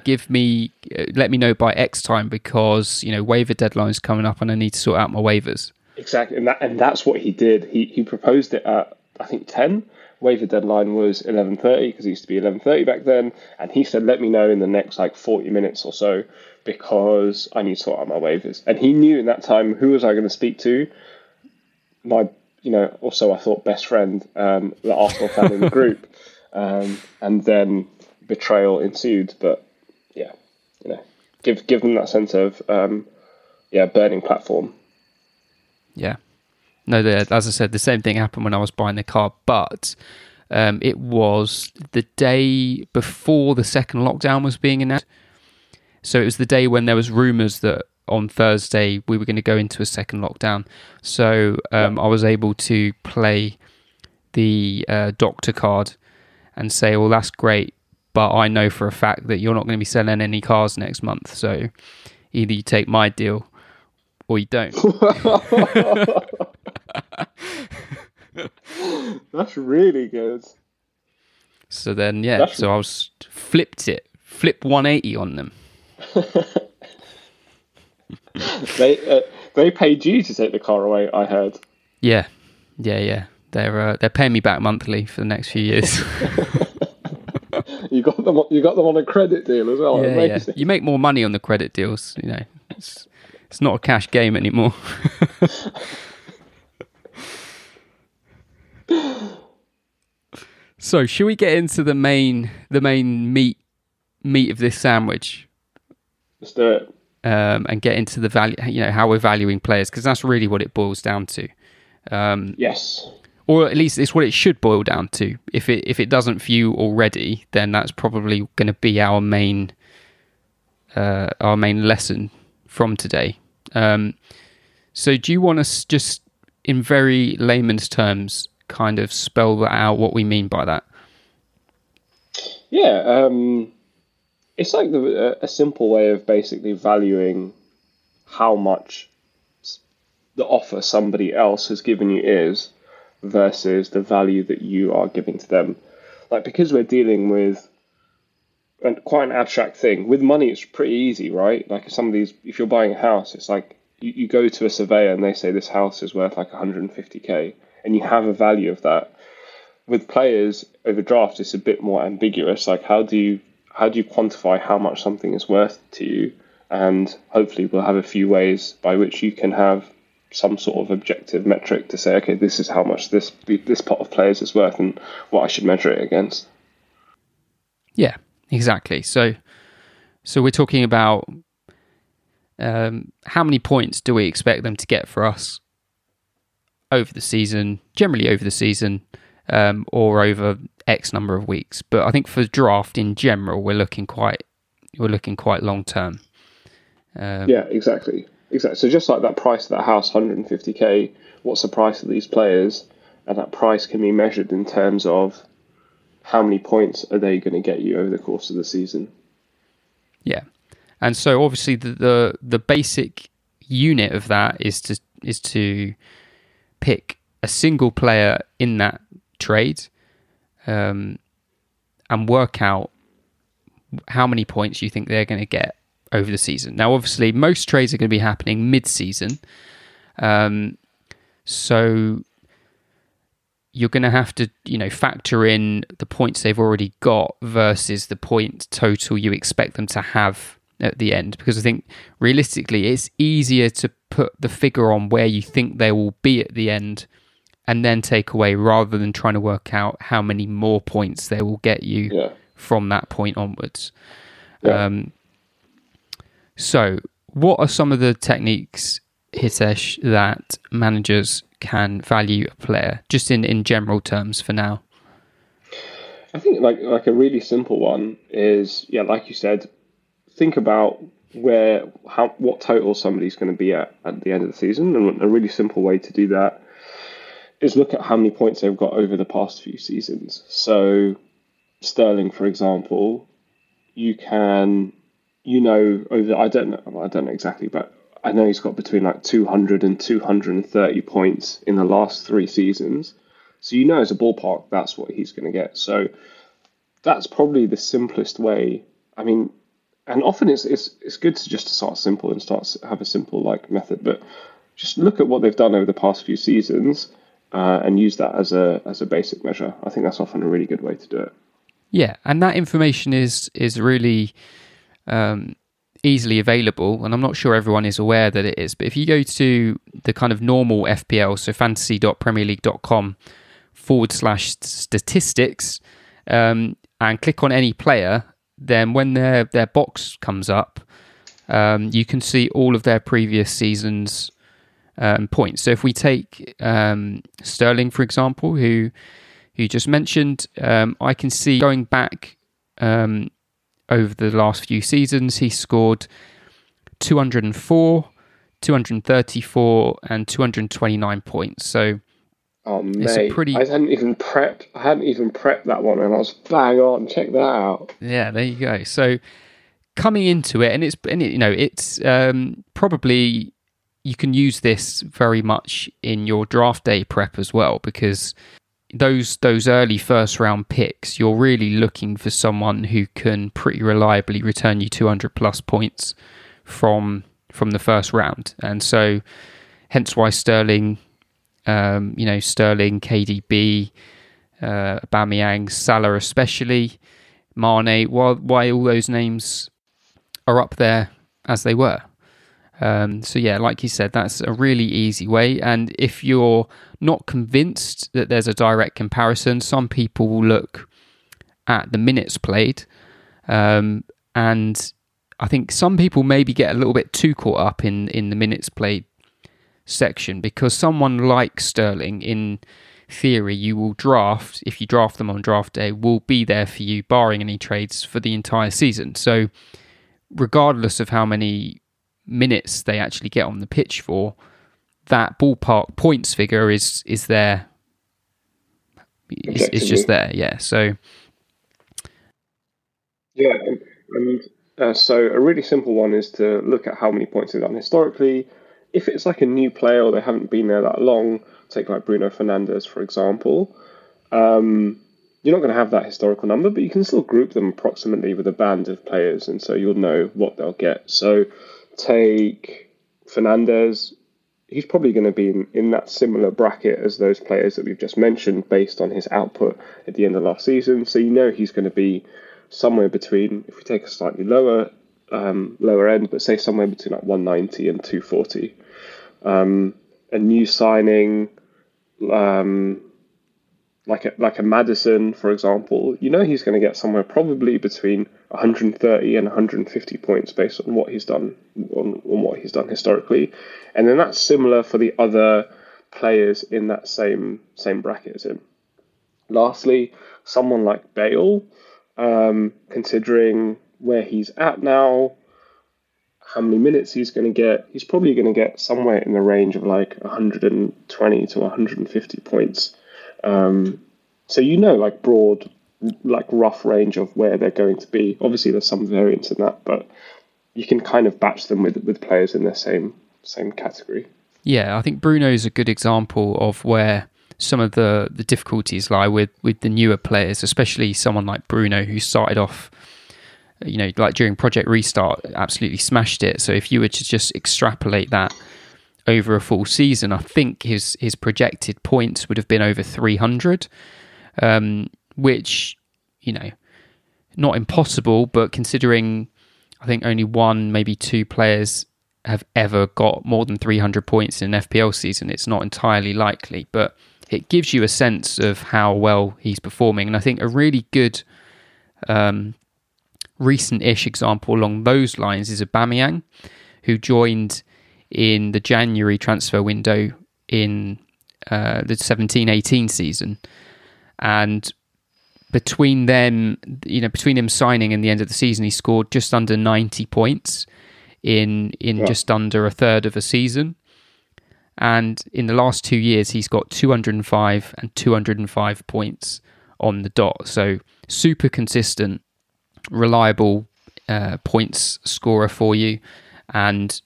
let me know by X time because, you know, waiver deadline's coming up and I need to sort out my waivers. Exactly, and that's what he did. He proposed it at, I think, 10. Waiver deadline was 11:30 because it used to be 11:30 back then, and he said, let me know in the next like 40 minutes or so because I need to sort out my waivers. And he knew in that time, who was I going to speak to? My, you know, also I thought best friend, the Arsenal fan in the group, and then betrayal ensued. But yeah, you know, give them that sense of burning platform. Yeah. No, as I said, the same thing happened when I was buying the car, but it was the day before the second lockdown was being announced. So it was the day when there was rumours that on Thursday we were going to go into a second lockdown. So I was able to play the doctor card and say, well, that's great, but I know for a fact that you're not going to be selling any cars next month. So either you take my deal or you don't. That's really good. So then, yeah, I was flipped 180 on them. They paid you to take the car away, I heard. Yeah. They're paying me back monthly for the next few years. You got them on a credit deal as well. Yeah. You make more money on the credit deals. You know, it's not a cash game anymore. So, should we get into the main meat of this sandwich? Let's do it. And get into the value, you know, how we're valuing players, because that's really what it boils down to. Yes. Or at least it's what it should boil down to. If it doesn't for you already, then that's probably going to be our main lesson from today. So, do you want us just in very layman's terms, kind of spell that out, what we mean by that? Yeah, it's like a simple way of basically valuing how much the offer somebody else has given you is versus the value that you are giving to them. Like, because we're dealing with quite an abstract thing. With money, it's pretty easy, right? Like, if you're buying a house, it's like you go to a surveyor and they say this house is worth like 150k. And you have a value of that. With players over draft, it's a bit more ambiguous. Like, how do you quantify how much something is worth to you? And hopefully, we'll have a few ways by which you can have some sort of objective metric to say, okay, this is how much this pot of players is worth and what I should measure it against. Yeah, exactly. So we're talking about how many points do we expect them to get for us over the season, generally over the season, or over X number of weeks. But I think for draft in general, we're looking quite long term. Yeah, exactly. So just like that price of that house, 150k, what's the price of these players? And that price can be measured in terms of how many points are they going to get you over the course of the season. Yeah. And so obviously the basic unit of that is to pick a single player in that trade and work out how many points you think they're going to get over the season. Now, obviously, most trades are going to be happening mid-season. So you're going to have to, factor in the points they've already got versus the point total you expect them to have at the end. Because I think, realistically, it's easier to put the figure on where you think they will be at the end and then take away, rather than trying to work out how many more points they will get you from that point onwards. Yeah. So what are some of the techniques, Hitesh, that managers can value a player, just in general terms for now? I think like a really simple one is, like you said, think about what total somebody's going to be at the end of the season. And a really simple way to do that is look at how many points they've got over the past few seasons. So Sterling, for example, you can... I don't know exactly, but I know he's got between 200 and 230 points in the last three seasons. So as a ballpark, that's what he's going to get. So that's probably the simplest way. I mean, and often it's good to just start simple and have a simple method, but just look at what they've done over the past few seasons and use that as a basic measure. I think that's often a really good way to do it. Yeah, and that information is really easily available, and I'm not sure everyone is aware that it is, but if you go to the kind of normal FPL, so fantasy.premierleague.com/statistics and click on any player, then when their box comes up, you can see all of their previous seasons points. So if we take Sterling, for example, who you just mentioned, I can see going back over the last few seasons, he scored 204, 234, and 229 points. So, I hadn't even prepped that one, and I was bang on. Check that out. Yeah, there you go. So, coming into it, it's probably you can use this very much in your draft day prep as well, because those early first round picks, you're really looking for someone who can pretty reliably return you 200 plus points from the first round. And so hence why Sterling, Sterling, KDB, Aubameyang, Salah especially, Mane, why all those names are up there as they were. Like you said, that's a really easy way. And if you're not convinced that there's a direct comparison, some people will look at the minutes played. And I think some people maybe get a little bit too caught up in the minutes played section, because someone like Sterling, in theory, you will draft, if you draft them on draft day, will be there for you, barring any trades, for the entire season. So regardless of how many minutes they actually get on the pitch for, that ballpark points figure is there. It's just there, yeah. So yeah, so a really simple one is to look at how many points they've done historically. If it's a new player or they haven't been there that long, take Bruno Fernandes, for example. You're not going to have that historical number, but you can still group them approximately with a band of players, and so you'll know what they'll get. So take Fernandes, he's probably going to be in that similar bracket as those players that we've just mentioned based on his output at the end of last season. So he's going to be somewhere between, if we take a slightly lower end, but say somewhere between 190 and 240. a new signing, like a Madison, for example, you know he's going to get somewhere probably between 130 and 150 points based on what he's done on what he's done historically, and then that's similar for the other players in that same bracket as him. Lastly, someone like Bale, considering where he's at now, how many minutes he's going to get, he's probably going to get somewhere in the range of like 120 to 150 points. So you know, like broad, like rough range of where they're going to be. Obviously, there's some variance in that, but you can kind of batch them with players in their same category. Yeah, I think Bruno's a good example of where some of the difficulties lie with the newer players, especially someone like Bruno, who started off, you know, like during Project Restart, absolutely smashed it. So if you were to just extrapolate that over a full season, I think his projected points would have been over 300, which, you know, not impossible, but considering I think only one, maybe two players have ever got more than 300 points in an FPL season, it's not entirely likely, but it gives you a sense of how well he's performing. And I think a really good recent-ish example along those lines is Aubameyang, who joined in the January transfer window in the 17-18 season. And between them, you know, between him signing and the end of the season, he scored just under 90 points in yeah, just under a third of a season. And in the last 2 years, he's got 205 and 205 points on the dot. So super consistent, reliable points scorer for you. And,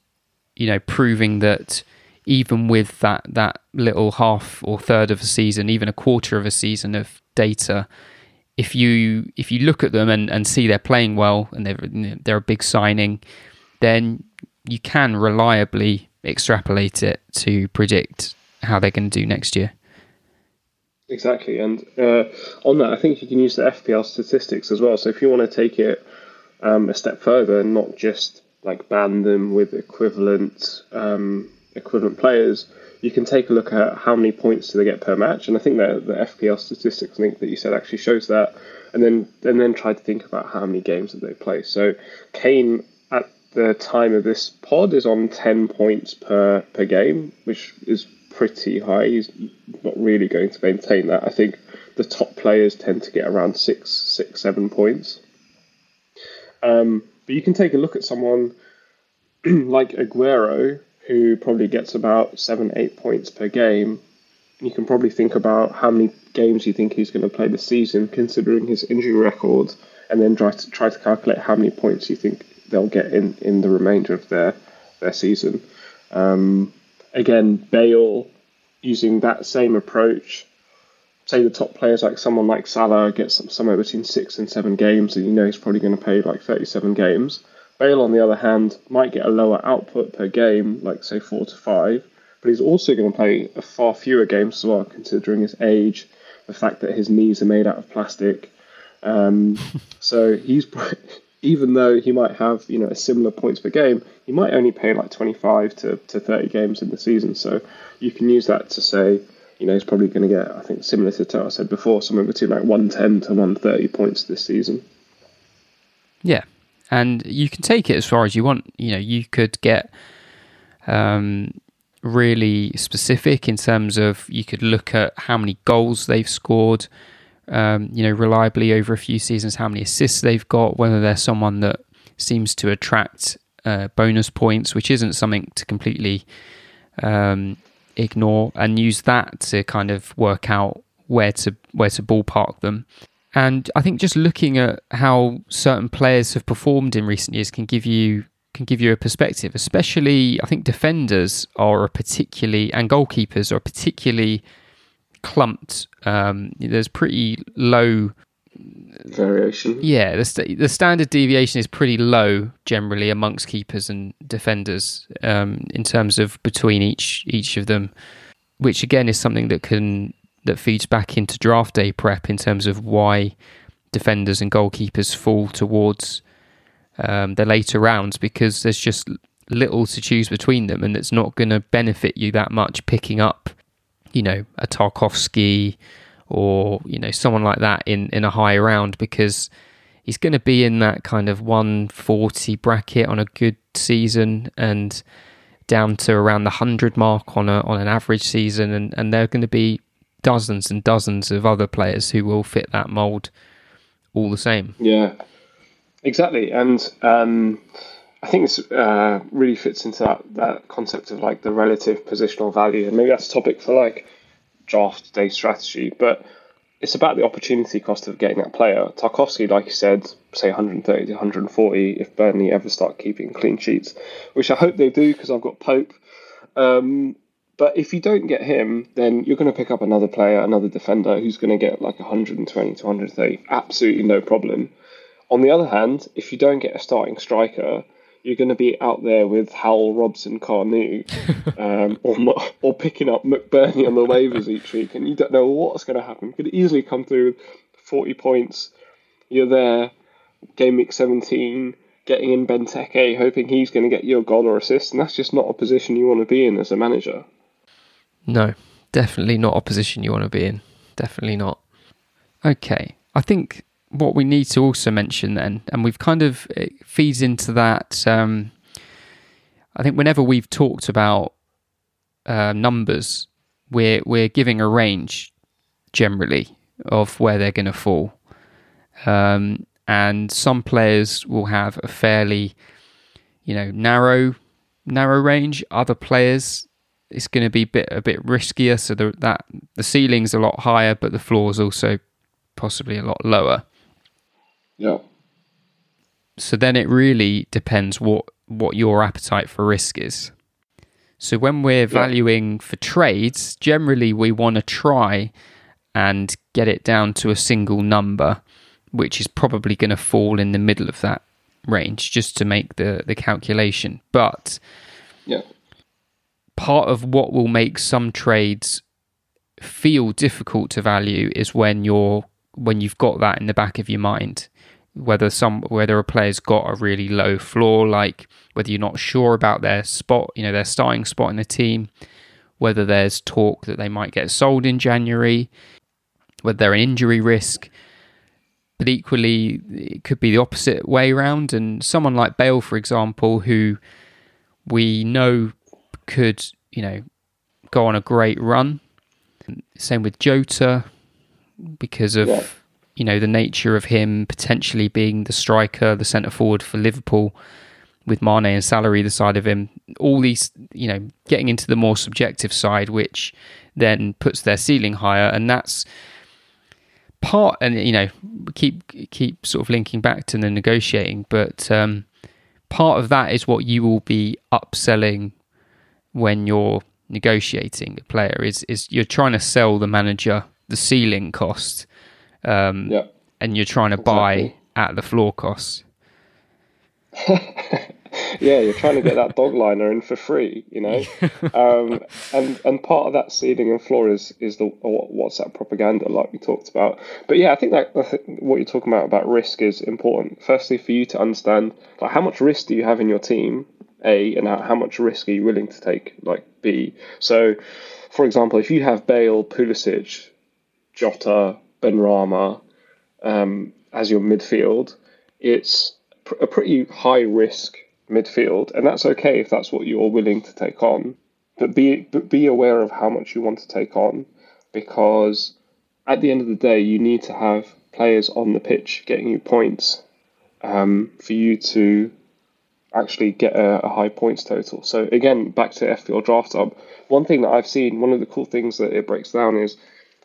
you know, proving that even with that little half or third of a season, even a quarter of a season of data, if you look at them and see they're playing well and they're a big signing, then you can reliably extrapolate it to predict how they're going to do next year. Exactly. And on that, I think you can use the FPL statistics as well. So if you want to take it a step further and not just like ban them with equivalent players, you can take a look at how many points do they get per match. And I think that the FPL statistics link that you said actually shows that. And then try to think about how many games that they play. So Kane, at the time of this pod, is on 10 points per game, which is pretty high. He's not really going to maintain that. I think the top players tend to get around 6, 7 points. But you can take a look at someone like Aguero, who probably gets about 7, 8 points per game. You can probably think about how many games you think he's going to play this season, considering his injury record, and then try to calculate how many points you think they'll get in the remainder of their season. Again, Bale, using that same approach, say the top players, like someone like Salah, gets somewhere between 6 and 7 games, and you know he's probably going to play like 37 games. Bale, on the other hand, might get a lower output per game, like say 4 to 5, but he's also going to play a far fewer games as well, considering his age, the fact that his knees are made out of plastic. So he's... even though he might have, you know, a similar points per game, he might only play like 25 to 30 games in the season. So you can use that to say, you know, he's probably going to get, I think, similar to what I said before, somewhere between like 110 to 130 points this season. Yeah, and you can take it as far as you want. You know, you could get really specific in terms of, you could look at how many goals they've scored, you know, reliably over a few seasons, how many assists they've got, whether they're someone that seems to attract bonus points, which isn't something to completely ignore, and use that to kind of work out where to ballpark them. And I think just looking at how certain players have performed in recent years can give you a perspective. Especially, I think defenders and goalkeepers are particularly clumped. There's pretty low variation. Yeah, the standard deviation is pretty low generally amongst keepers and defenders in terms of between each of them, which again is something that feeds back into draft day prep in terms of why defenders and goalkeepers fall towards the later rounds, because there's just little to choose between them, and it's not going to benefit you that much picking up, you know, a Tarkovsky or, you know, someone like that in a high round, because he's going to be in that kind of 140 bracket on a good season and down to around the 100 mark on an average season, and there are going to be dozens and dozens of other players who will fit that mould all the same. Yeah, exactly. And I think this really fits into that concept of like the relative positional value, and maybe that's a topic for like draft day strategy, but it's about the opportunity cost of getting that player. Tarkovsky, like you said, say 130 to 140 if Burnley ever start keeping clean sheets, which I hope they do because I've got Pope. But if you don't get him, then you're going to pick up another player, another defender, who's going to get like 120 to 130. Absolutely no problem. On the other hand, if you don't get a starting striker, you're going to be out there with Howell, Robson, Carnu, or picking up McBurney on the waivers each week, and you don't know what's going to happen. You could easily come through with 40 points. You're there, game week 17, getting in Benteke, hoping he's going to get you a goal or assist, and that's just not a position you want to be in as a manager. No, definitely not a position you want to be in. Definitely not. Okay, I think what we need to also mention then, and we've kind of, it feeds into that, I think whenever we've talked about numbers, we're giving a range generally of where they're going to fall. And some players will have a fairly, you know, narrow range. Other players, it's going to be a bit riskier. So the ceiling's a lot higher, but the floor's also possibly a lot lower. Yeah. So then it really depends what your appetite for risk is. So when we're valuing for trades, generally we want to try and get it down to a single number, which is probably going to fall in the middle of that range, just to make the calculation. But part of what will make some trades feel difficult to value is when you've got that in the back of your mind, whether a player's got a really low floor, like whether you're not sure about their spot, you know, their starting spot in the team, whether there's talk that they might get sold in January, whether they're an injury risk. But equally, it could be the opposite way round. And someone like Bale, for example, who we know could, you know, go on a great run. Same with Jota, because of, you know, the nature of him potentially being the striker, the centre-forward for Liverpool, with Mane and Salah either side of him. All these, you know, getting into the more subjective side, which then puts their ceiling higher. And that's part, and, you know, keep sort of linking back to the negotiating, but part of that is what you will be upselling when you're negotiating the player, is you're trying to sell the manager the ceiling cost, and you're trying to buy at the floor cost. Yeah, you're trying to get that dog liner in for free, you know. And part of that ceiling and floor is the WhatsApp propaganda, like we talked about. But yeah, I think that what you're talking about risk is important. Firstly, for you to understand, like, how much risk do you have in your team, A, and how much risk are you willing to take, like, B. So, for example, if you have Bale, Pulisic, Jota, Benrahma as your midfield, it's a pretty high risk midfield, and that's okay if that's what you're willing to take on, but be aware of how much you want to take on, because at the end of the day you need to have players on the pitch getting you points for you to actually get a high points total. So again, back to FPL Draft Hub, one thing that I've seen, one of the cool things that it breaks down is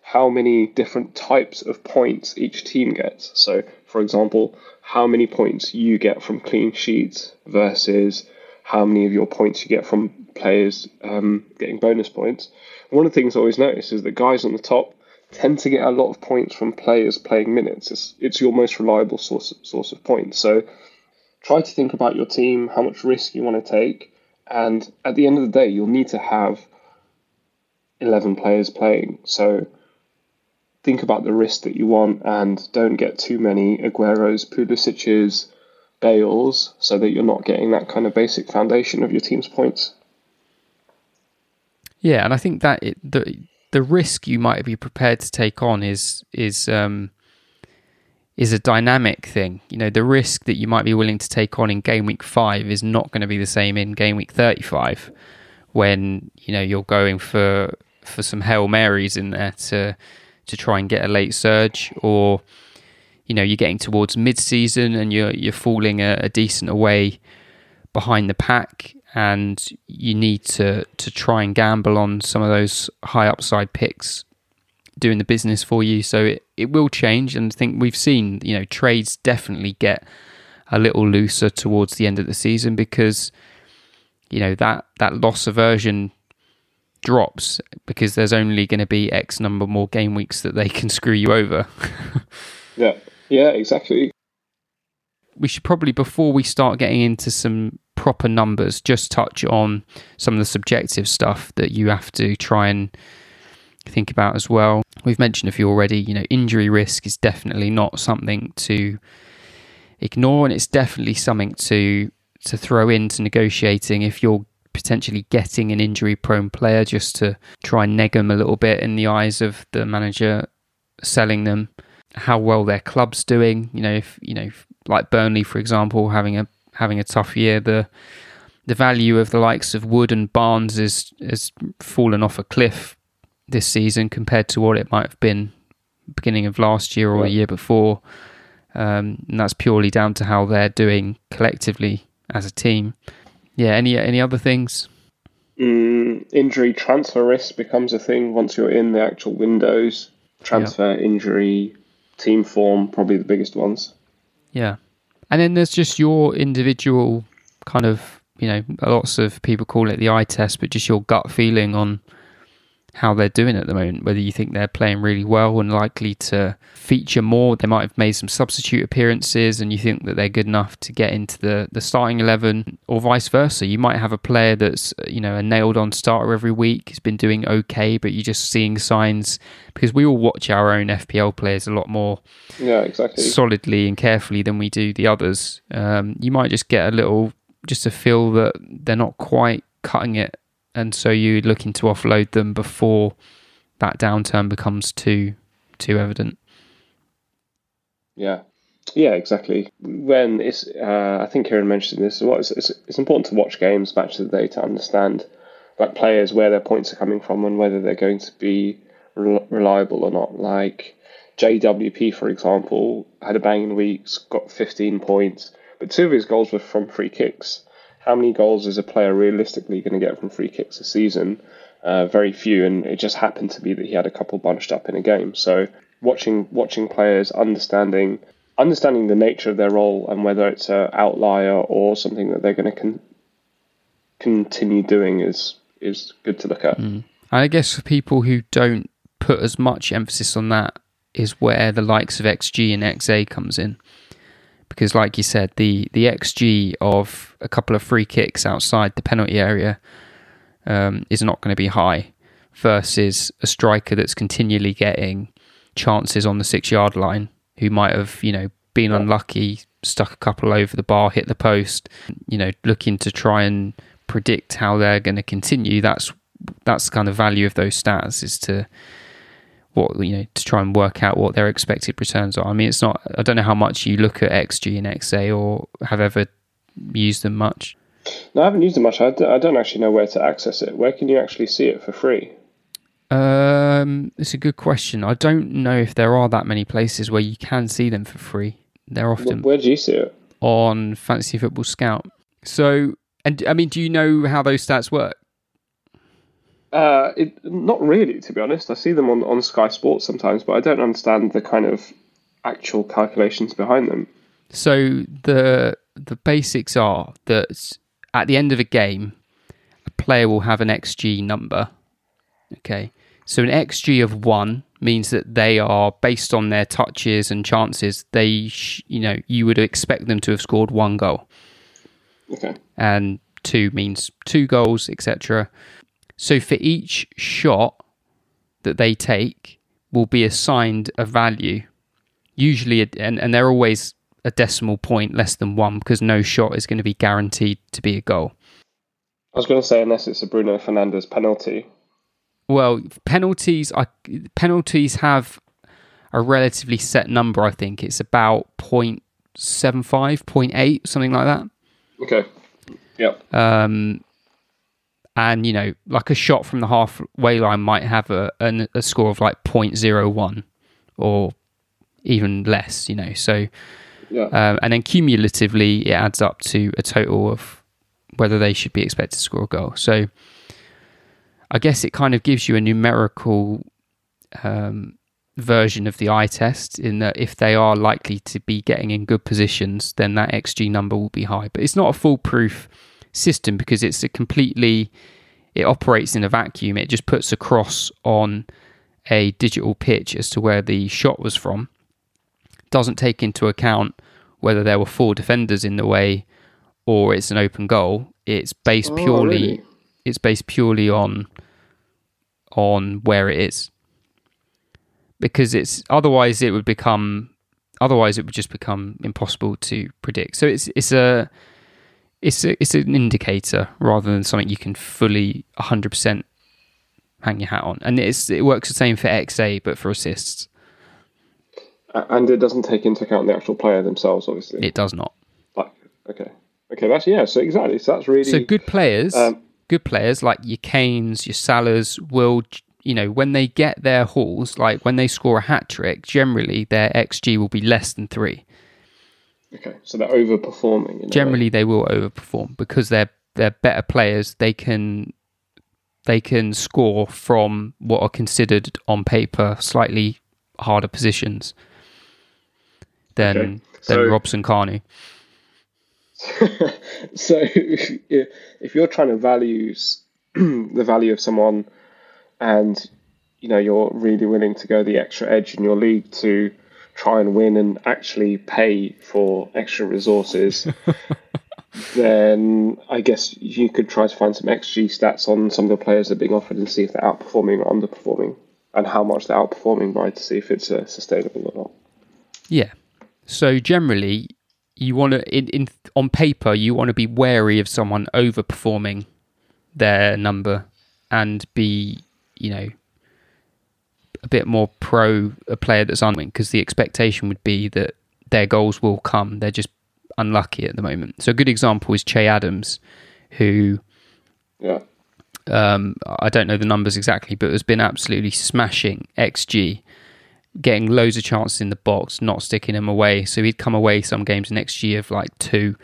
how many different types of points each team gets. So, for example, how many points you get from clean sheets versus how many of your points you get from players getting bonus points. One of the things I always notice is that guys on the top tend to get a lot of points from players playing minutes. It's your most reliable source of points. So try to think about your team, how much risk you want to take, and at the end of the day, you'll need to have 11 players playing. So think about the risk that you want, and don't get too many Agueros, Pulisic's, Bales so that you're not getting that kind of basic foundation of your team's points. Yeah, and I think that the risk you might be prepared to take on is a dynamic thing. You know, the risk that you might be willing to take on in game week 5 is not going to be the same in game week 35 when, you know, you're going for some Hail Marys in there to try and get a late surge, or, you know, you're getting towards mid-season and you're falling a decent away behind the pack, and you need to try and gamble on some of those high upside picks doing the business for you. So it will change, and I think we've seen, you know, trades definitely get a little looser towards the end of the season because, you know, that loss aversion drops because there's only going to be X number more game weeks that they can screw you over. yeah, exactly. We should probably, before we start getting into some proper numbers, just touch on some of the subjective stuff that you have to try and think about as well. We've mentioned a few already. You know, injury risk is definitely not something to ignore, and it's definitely something to throw into negotiating if you're potentially getting an injury-prone player, just to try and neg them a little bit in the eyes of the manager selling them. How well their club's doing. You know, if you know, like Burnley, for example, having a tough year, the value of the likes of Wood and Barnes has fallen off a cliff this season compared to what it might have been beginning of last year or the year before, and that's purely down to how they're doing collectively as a team. Yeah, any other things? Injury transfer risk becomes a thing once you're in the actual windows. Transfer, injury, team form, probably the biggest ones. Yeah. And then there's just your individual kind of, you know, lots of people call it the eye test, but just your gut feeling on how they're doing at the moment, whether you think they're playing really well and likely to feature more. They might have made some substitute appearances and you think that they're good enough to get into the starting 11, or vice versa. You might have a player that's, you know, a nailed on starter every week, has been doing okay, but you're just seeing signs, because we all watch our own FPL players a lot more solidly and carefully than we do the others. You might just get a feel that they're not quite cutting it, and so you're looking to offload them before that downturn becomes too evident. Yeah, exactly. When it's, I think Kieran mentioned this. Well, it's important to watch games, match of the day, to understand like players, where their points are coming from and whether they're going to be reliable or not. Like JWP, for example, had a banging week, got 15 points, but 2 of his goals were from free kicks. How many goals is a player realistically going to get from free kicks a season? Very few, and it just happened to be that he had a couple bunched up in a game. So watching players, understanding the nature of their role and whether it's an outlier or something that they're going to continue doing is good to look at. Mm. I guess for people who don't put as much emphasis on that is where the likes of XG and XA comes in. Because like you said, the XG of a couple of free kicks outside the penalty area is not going to be high versus a striker that's continually getting chances on the 6-yard line, who might have, you know, been unlucky, stuck a couple over the bar, hit the post, you know, looking to try and predict how they're going to continue. That's the kind of value of those stats, is to try and work out what their expected returns are. I mean, it's not, I don't know how much you look at XG and XA or have ever used them much. No, I haven't used them much. I don't actually know where to access it. Where can you actually see it for free? It's a good question. I don't know if there are that many places where you can see them for free. They're often... Where do you see it? On Fantasy Football Scout. So, and I mean, do you know how those stats work? Not really, to be honest. I see them on Sky Sports sometimes, but I don't understand the kind of actual calculations behind them. So the basics are that at the end of a game, a player will have an XG number. Okay, so an XG of 1 means that they are, based on their touches and chances, they you would expect them to have scored 1 goal. Okay, and 2 means 2 goals, etc. So for each shot that they take will be assigned a value, usually, and they're always a decimal point less than one, because no shot is going to be guaranteed to be a goal. I was going to say, unless it's a Bruno Fernandes penalty. Well, penalties have a relatively set number, I think. It's about 0.75, 0.8, something like that. Okay. Yep. And, you know, like a shot from the halfway line might have a score of like 0.01 or even less, you know. So, yeah. And then cumulatively, it adds up to a total of whether they should be expected to score a goal. So, I guess it kind of gives you a numerical version of the eye test, in that if they are likely to be getting in good positions, then that XG number will be high. But it's not a foolproof system, because it's a it operates in a vacuum. It just puts a cross on a digital pitch as to where the shot was from. It doesn't take into account whether there were four defenders in the way or it's an open goal. It's based purely on where it is, because it's otherwise it would just become impossible to predict. So it's an indicator rather than something you can fully 100% hang your hat on. And it works the same for XA, but for assists. And it doesn't take into account the actual player themselves, obviously. It does not. Okay, that's so exactly. So that's really good players like your Kanes, your Salahs will, you know, when they get their hauls, like when they score a hat trick, generally their XG will be less than 3. Okay, so they're overperforming. Generally, they will overperform because they're better players. They can score from what are considered on paper slightly harder positions than Robson Kanu. So if you're trying to value the value of someone, and you know you're really willing to go the extra edge in your league to try and win and actually pay for extra resources, then I guess you could try to find some XG stats on some of the players that are being offered and see if they're outperforming or underperforming, and how much they're outperforming by, to see if it's sustainable or not. Yeah. So generally, you want to, on paper, you want to be wary of someone overperforming their number and be, you know, a bit more pro a player that's unwin, because the expectation would be that their goals will come. They're just unlucky at the moment. So a good example is Che Adams, who, I don't know the numbers exactly, but has been absolutely smashing XG, getting loads of chances in the box, not sticking them away. So he'd come away some games next year of like 2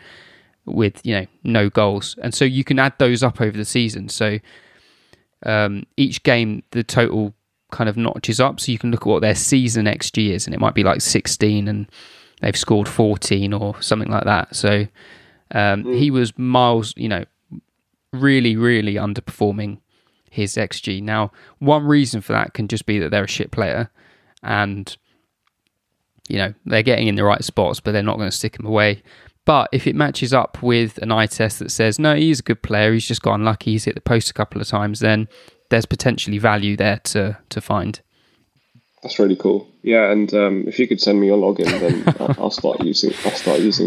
with, you know, no goals. And so you can add those up over the season. So each game, the total kind of notches up. So you can look at what their season XG is, and it might be like 16 and they've scored 14 or something like that. So he was miles, you know, really, really underperforming his XG. Now, one reason for that can just be that they're a shit player, and you know they're getting in the right spots, but they're not going to stick him away. But if it matches up with an eye test that says, no, he's a good player, he's just got unlucky, he's hit the post a couple of times, then there's potentially value there to find. That's really cool. Yeah, and if you could send me your login, then I'll start using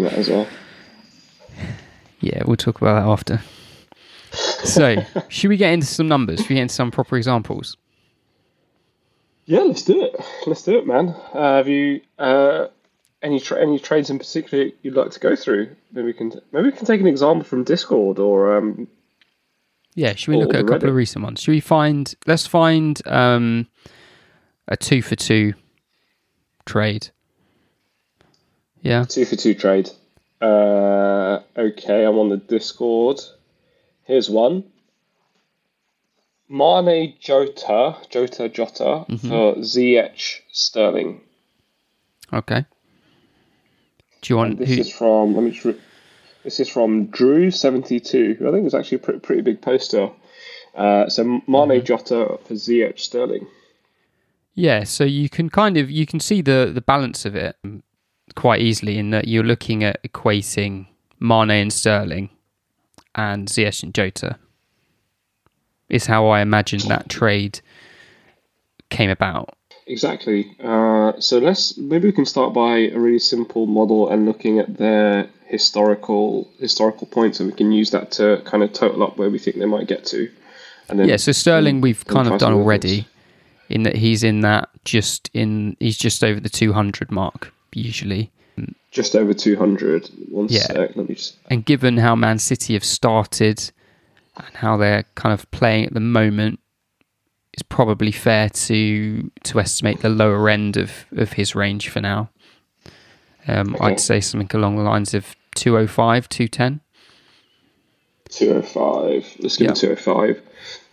that as well. Yeah, we'll talk about that after. So, should we get into some numbers? Should we get into some proper examples? Yeah, let's do it. Let's do it, man. Have you any trades in particular you'd like to go through? Maybe we can take an example from Discord or. Yeah, should we look at a couple of recent ones? Let's find a 2-for-2 trade. Yeah, 2-for-2 trade. Okay, I'm on the Discord. Here's one. Mane, Jota for Ziyech, Sterling. Okay. Do you want? This is from Drew72, who I think was actually a pretty big poster. So Mane, Jota for Ziyech, Sterling. Yeah, so you can see the balance of it quite easily, in that you're looking at equating Mane and Sterling and Ziyech and Jota. Is how I imagine that trade came about. Exactly. So let's maybe we can start by a really simple model and looking at their historical points, and we can use that to kind of total up where we think they might get to. And then, yeah. So Sterling, we've kind of done already, in that he's in that he's just over the 200 mark usually. Just over 200. One sec. Let me just. And given how Man City have started and how they're kind of playing at the moment, it's probably fair to estimate the lower end of his range for now. Okay. I'd say something along the lines of 205, 210. 205. Let's give it 205.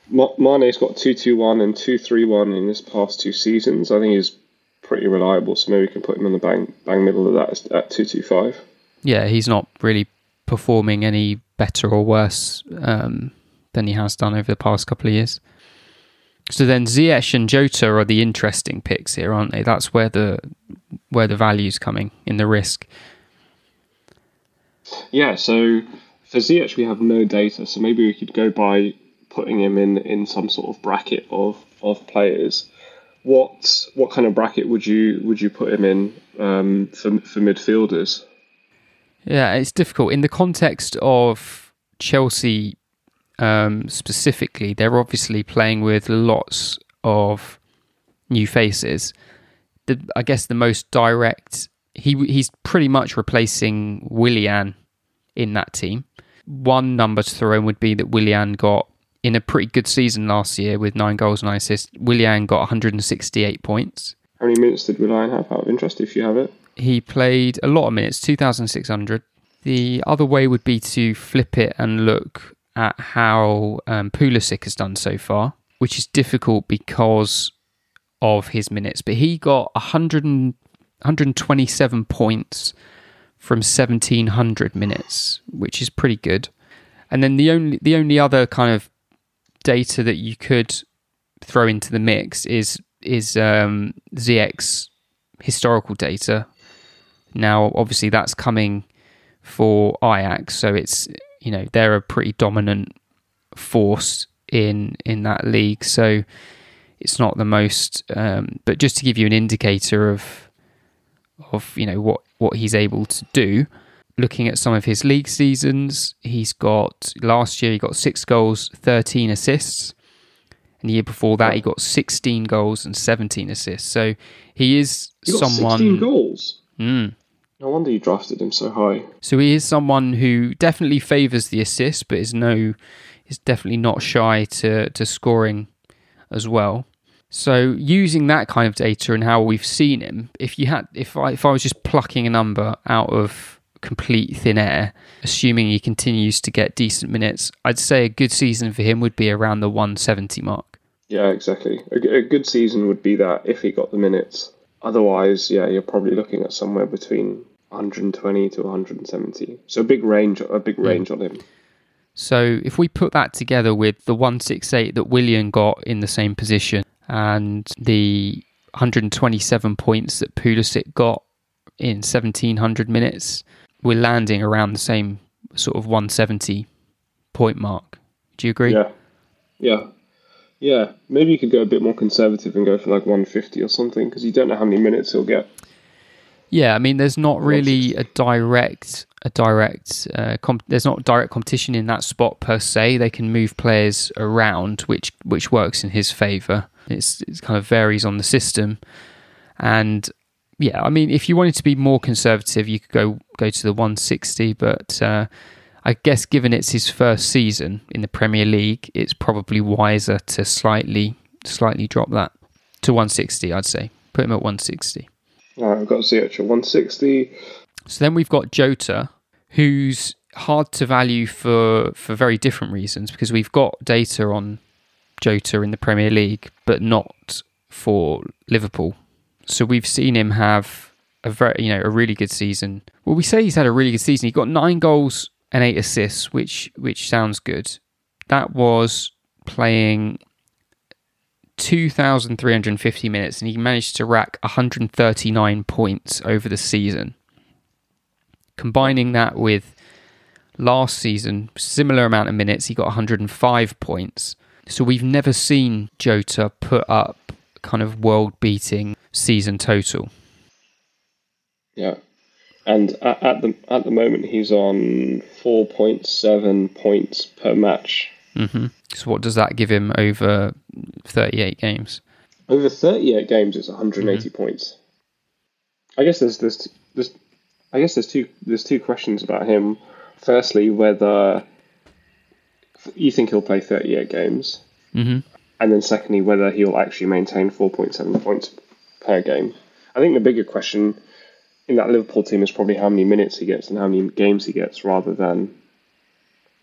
Mane's got 221 and 231 in his past two seasons. I think he's pretty reliable, so maybe we can put him in the bang middle of that at 225. Yeah, he's not really performing any better or worse than he has done over the past couple of years. So then Ziyech and Jota are the interesting picks here, aren't they? That's where the value's coming in, the risk. Yeah, so for Ziyech we have no data, so maybe we could go by putting him in some sort of bracket of players. What kind of bracket would you put him in for midfielders? Yeah, it's difficult. In the context of Chelsea specifically, they're obviously playing with lots of new faces. I guess the most direct, he's pretty much replacing Willian in that team. One number to throw in would be that Willian got, in a pretty good season last year with 9 goals and 9 assists, Willian got 168 points. How many minutes did Willian have, out of interest, if you have it? He played a lot of minutes, 2,600. The other way would be to flip it and look at how Pulisic has done so far, which is difficult because of his minutes. But he got 127 points from 1,700 minutes, which is pretty good. And then the only other kind of data that you could throw into the mix is Ziyech's historical data. Now, obviously, that's coming for Ajax, so it's, you know, they're a pretty dominant force in that league, so it's not the most. But just to give you an indicator of you know what he's able to do, looking at some of his league seasons, he's got last year he got 6 goals, 13 assists, and the year before that he got 16 goals and 17 assists. So he got someone. 16 goals. Mm. No wonder you drafted him so high. So he is someone who definitely favours the assist, but is definitely not shy to scoring as well. So using that kind of data and how we've seen him, if I was just plucking a number out of complete thin air, assuming he continues to get decent minutes, I'd say a good season for him would be around the 170 mark. Yeah, exactly. A good season would be that if he got the minutes. Otherwise, yeah, you're probably looking at somewhere between 120 to 170. So a big range on him. So if we put that together with the 168 that Willian got in the same position and the 127 points that Pulisic got in 1,700 minutes, we're landing around the same sort of 170 point mark. Do you agree? Yeah. Maybe you could go a bit more conservative and go for like 150 or something, because you don't know how many minutes he'll get. Yeah, I mean, there's not really direct competition in that spot per se. They can move players around, which works in his favour. It kind of varies on the system, and yeah, I mean, if you wanted to be more conservative, you could go to the 160, but I guess given it's his first season in the Premier League, it's probably wiser to slightly drop that to 160. I'd say put him at 160. All right, we've got Ziyech at 160. So then we've got Jota, who's hard to value for very different reasons, because we've got data on Jota in the Premier League, but not for Liverpool. So we've seen him have a really good season. Well, we say he's had a really good season. He got 9 goals and 8 assists, which sounds good. That was playing 2,350 minutes, and he managed to rack 139 points over the season. Combining that with last season, similar amount of minutes, he got 105 points. So we've never seen Jota put up kind of world-beating season total. Yeah. And at the moment, he's on 4.7 points per match. Mm-hmm. So what does that give him over 38 games? Over 38 games, it's 180 points. I guess there's two questions about him. Firstly, whether you think he'll play 38 games, and then secondly, whether he'll actually maintain 4.7 points per game. I think the bigger question in that Liverpool team is probably how many minutes he gets and how many games he gets, rather than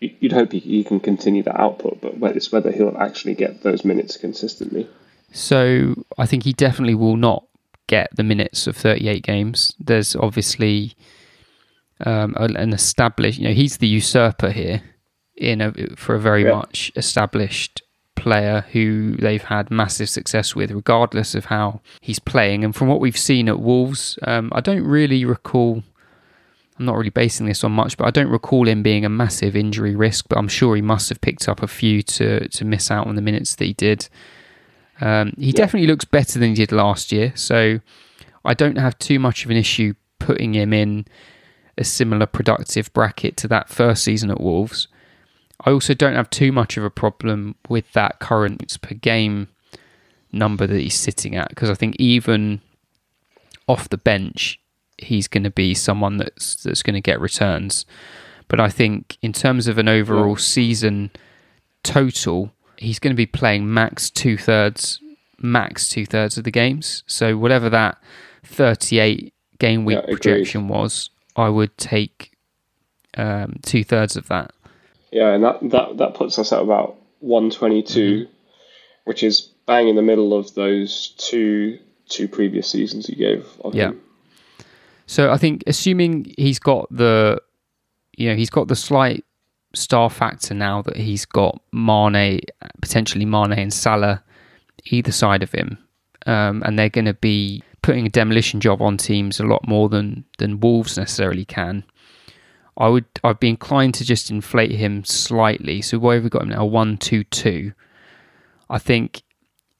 you'd hope he can continue that output, but it's whether he'll actually get those minutes consistently. So I think he definitely will not get the minutes of 38 games. There's obviously an established, he's the usurper here for a very much established player who they've had massive success with, regardless of how he's playing. And from what we've seen at Wolves, I don't really recall, I'm not really basing this on much, but I don't recall him being a massive injury risk, but I'm sure he must have picked up a few to miss out on the minutes that he did. He definitely looks better than he did last year, so I don't have too much of an issue putting him in a similar productive bracket to that first season at Wolves. I also don't have too much of a problem with that current minutes per game number that he's sitting at, because I think even off the bench, he's going to be someone that's going to get returns. But I think in terms of an overall season total, he's going to be playing max two thirds of the games. So whatever that 38 game week projection was, I would take 2/3 of that. Yeah, and that puts us at about 122, which is bang in the middle of those two previous seasons you gave of him. So I think, assuming he's got the slight star factor now that he's got potentially Mane and Salah either side of him, and they're going to be putting a demolition job on teams a lot more than Wolves necessarily can, I'd be inclined to just inflate him slightly. So where have we got him now? 122. I think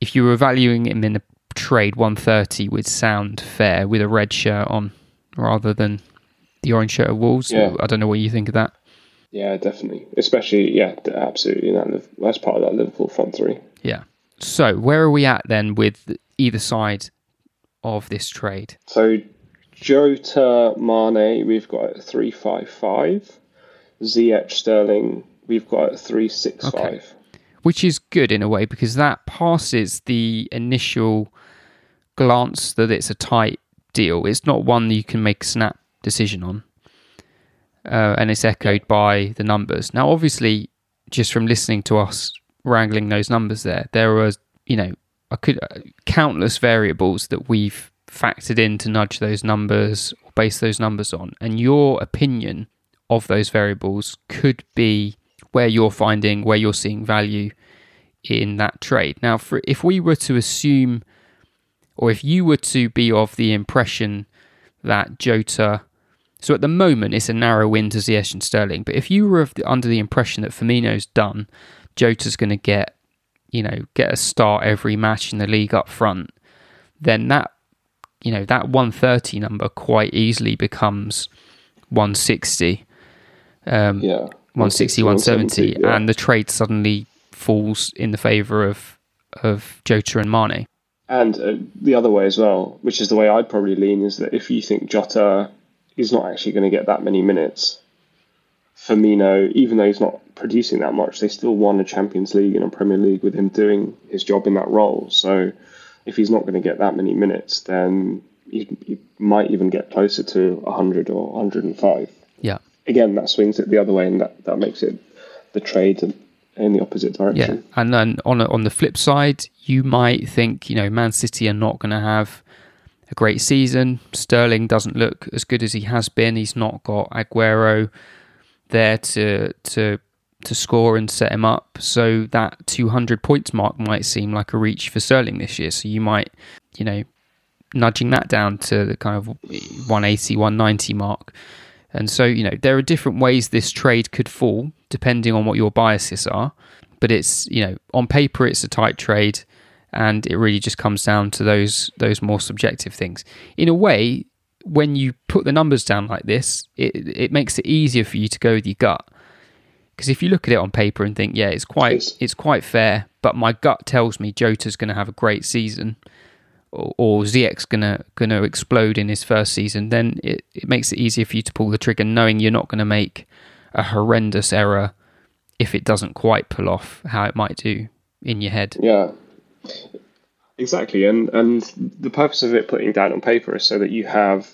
if you were valuing him in a trade, 130 would sound fair with a red shirt on rather than the orange shirt of Wolves. Yeah. I don't know what you think of that. Yeah, definitely. Especially, absolutely. That's part of that Liverpool front three. Yeah. So where are we at then with either side of this trade? So Jota, Mane, we've got at 355. Ziyech, Sterling, we've got at 365. Okay. Which is good in a way, because that passes the initial glance that it's a tight deal. It's not one that you can make a snap decision on. And it's echoed by the numbers. Now, obviously, just from listening to us wrangling those numbers there was, countless variables that we've factored in to nudge those numbers or base those numbers on. And your opinion of those variables could be where you're seeing value in that trade. Now, if we were to assume, or if you were to be of the impression that Jota... So at the moment, it's a narrow win to Ziyech and Sterling. But if you were under the impression that Firmino's done, Jota's going to get a start every match in the league up front, then that 130 number quite easily becomes 160. 160, 170. Yeah. And the trade suddenly falls in the favour of Jota and Mane. And the other way as well, which is the way I'd probably lean, is that if you think Jota... he's not actually going to get that many minutes. Firmino, even though he's not producing that much, they still won a Champions League and a Premier League with him doing his job in that role. So if he's not going to get that many minutes, then he might even get closer to 100 or 105. Yeah. Again, that swings it the other way, and that makes it the trade in the opposite direction. Yeah, and then on the flip side, you might think, Man City are not going to have a great season. Sterling doesn't look as good as he has been. He's not got Aguero there to score and set him up. So that 200 points mark might seem like a reach for Sterling this year. So you might, nudging that down to the kind of 180, 190 mark. And so, there are different ways this trade could fall depending on what your biases are. But it's, on paper, it's a tight trade. and it really just comes down to those more subjective things. In a way, when you put the numbers down like this, it makes it easier for you to go with your gut. Because if you look at it on paper and think, yeah, it's quite fair, but my gut tells me Jota's going to have a great season, or Ziyech's going to explode in his first season, then it makes it easier for you to pull the trigger, knowing you're not going to make a horrendous error if it doesn't quite pull off how it might do in your head. Yeah, exactly. And the purpose of it putting down on paper is so that you have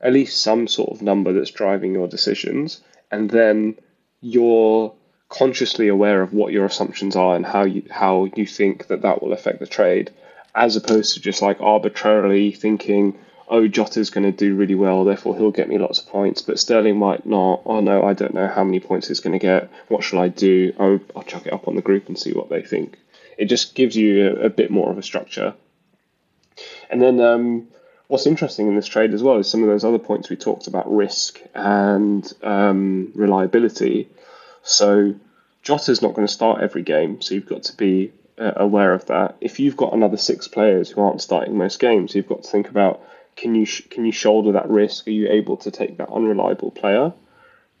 at least some sort of number that's driving your decisions, and then you're consciously aware of what your assumptions are and how you think that will affect the trade, as opposed to just like arbitrarily thinking, oh, Jota's going to do really well, therefore he'll get me lots of points, but Sterling might not. Oh no, I don't know how many points he's going to get. What shall I do? Oh, I'll chuck it up on the group and see what they think. It just gives you a bit more of a structure. And then what's interesting in this trade as well is some of those other points we talked about, risk and reliability. So Jota's not going to start every game, so you've got to be aware of that. If you've got another six players who aren't starting most games, you've got to think about, can you shoulder that risk? Are you able to take that unreliable player?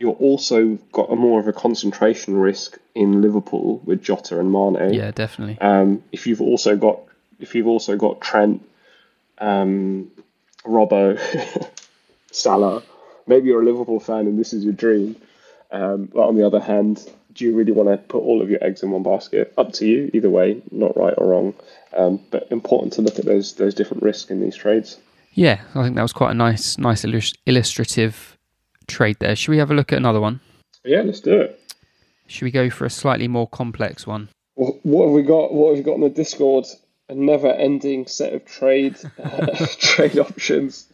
You're also got a more of a concentration risk in Liverpool with Jota and Mane. Yeah, definitely. If you've also got Trent, Robbo, Salah, maybe you're a Liverpool fan and this is your dream. But on the other hand, do you really want to put all of your eggs in one basket? Up to you. Either way, not right or wrong. But important to look at those different risks in these trades. Yeah, I think that was quite a nice illustrative trade there. Should we have a look at another one? Yeah, let's do it. Should we go for a slightly more complex one? What have we got? What have you got on the Discord? A never-ending set of trade options.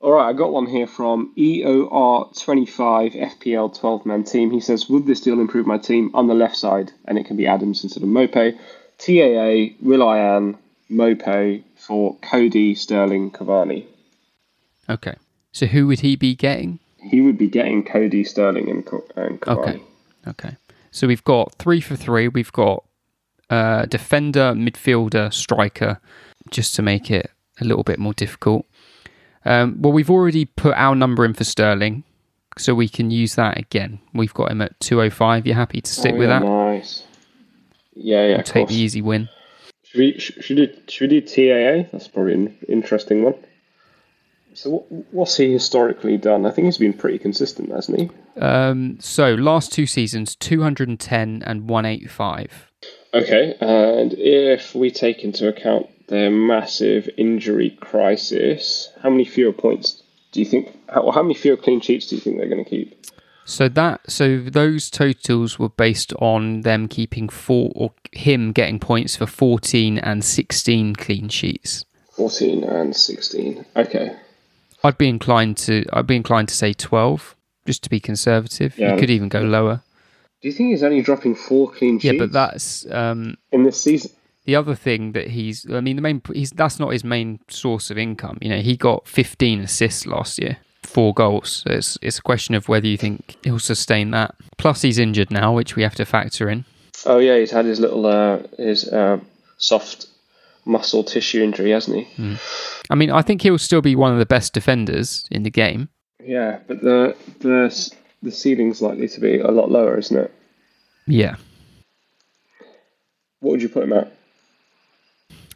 All right, I got one here from EOR25 FPL 12-man team. He says, would this deal improve my team on the left side? And it can be Adams instead of Maupay. TAA, Willian, Maupay for Coady, Sterling, Cavani. Okay, so who would he be getting? He would be getting Coady, Sterling, and Cavani. Okay. So we've got 3 for 3. We've got defender, midfielder, striker, just to make it a little bit more difficult. Well, we've already put our number in for Sterling, so we can use that again. We've got him at 205. You happy to stick with that? Nice. Yeah, we'll take the easy win. Should we do TAA? That's probably an interesting one. So what's he historically done? I think he's been pretty consistent, hasn't he? So last two seasons, 210 and 185. Okay, and if we take into account their massive injury crisis, how many fewer points do you think, or how many fewer clean sheets do you think they're going to keep? So those totals were based on them keeping four, or him getting points for 14 and 16 clean sheets. 14 and 16. Okay. I'd be inclined to say 12, just to be conservative. Yeah. You could even go lower. Do you think he's only dropping 4 clean sheets? Yeah, but that's in this season. The other thing that that's not his main source of income. You know, he got 15 assists last year, 4 goals. So it's a question of whether you think he'll sustain that. Plus, he's injured now, which we have to factor in. Oh yeah, he's had his little soft muscle tissue injury, hasn't he? I mean, I think he'll still be one of the best defenders in the game. Yeah, but the ceiling's likely to be a lot lower, isn't it? Yeah. What would you put him at?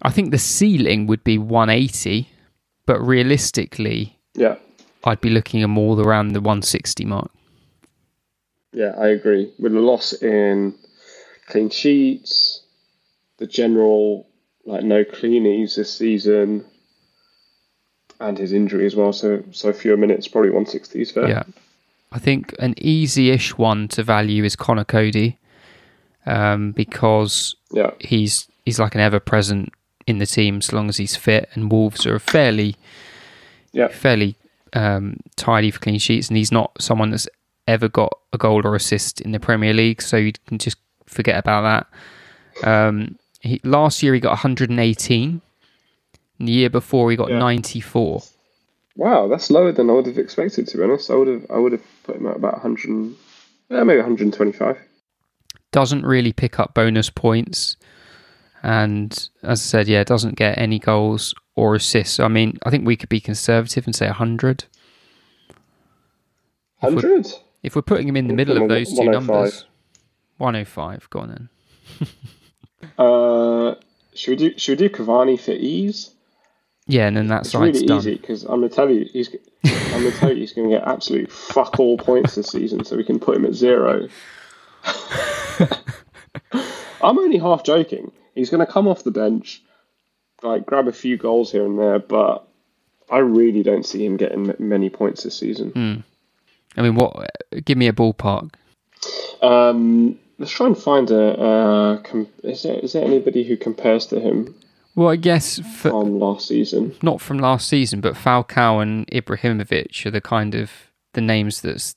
I think the ceiling would be 180, but realistically, yeah, I'd be looking at him all around the 160 mark. Yeah, I agree. With the loss in clean sheets, the general no cleanies this season, and his injury as well, so fewer minutes, probably 160 is fair. Yeah. I think an easy-ish one to value is Connor Coady, because he's like an ever-present in the team so long as he's fit, and Wolves are fairly tidy for clean sheets, and he's not someone that's ever got a goal or assist in the Premier League, so you can just forget about that. Last year he got 118, and the year before he got 94. Wow, that's lower than I would have expected, to be honest. I would have put him at about 100, maybe 125. Doesn't really pick up bonus points. And as I said, yeah, it doesn't get any goals or assists. I mean, I think we could be conservative and say 100. 100? If we're putting him in the middle of those two numbers. 105, go on then. Should we do Cavani for ease? Yeah, and then that's really done. Easy, because I'm gonna tell you, he's gonna get absolute fuck all points this season, so we can put him at 0. I'm only half joking. He's gonna come off the bench, like grab a few goals here and there, but I really don't see him getting many points this season. I mean, what? Give me a ballpark. Let's try and find a. Is there anybody who compares to him? Well, I guess from last season, not from last season, but Falcao and Ibrahimovic are the kind of the names that's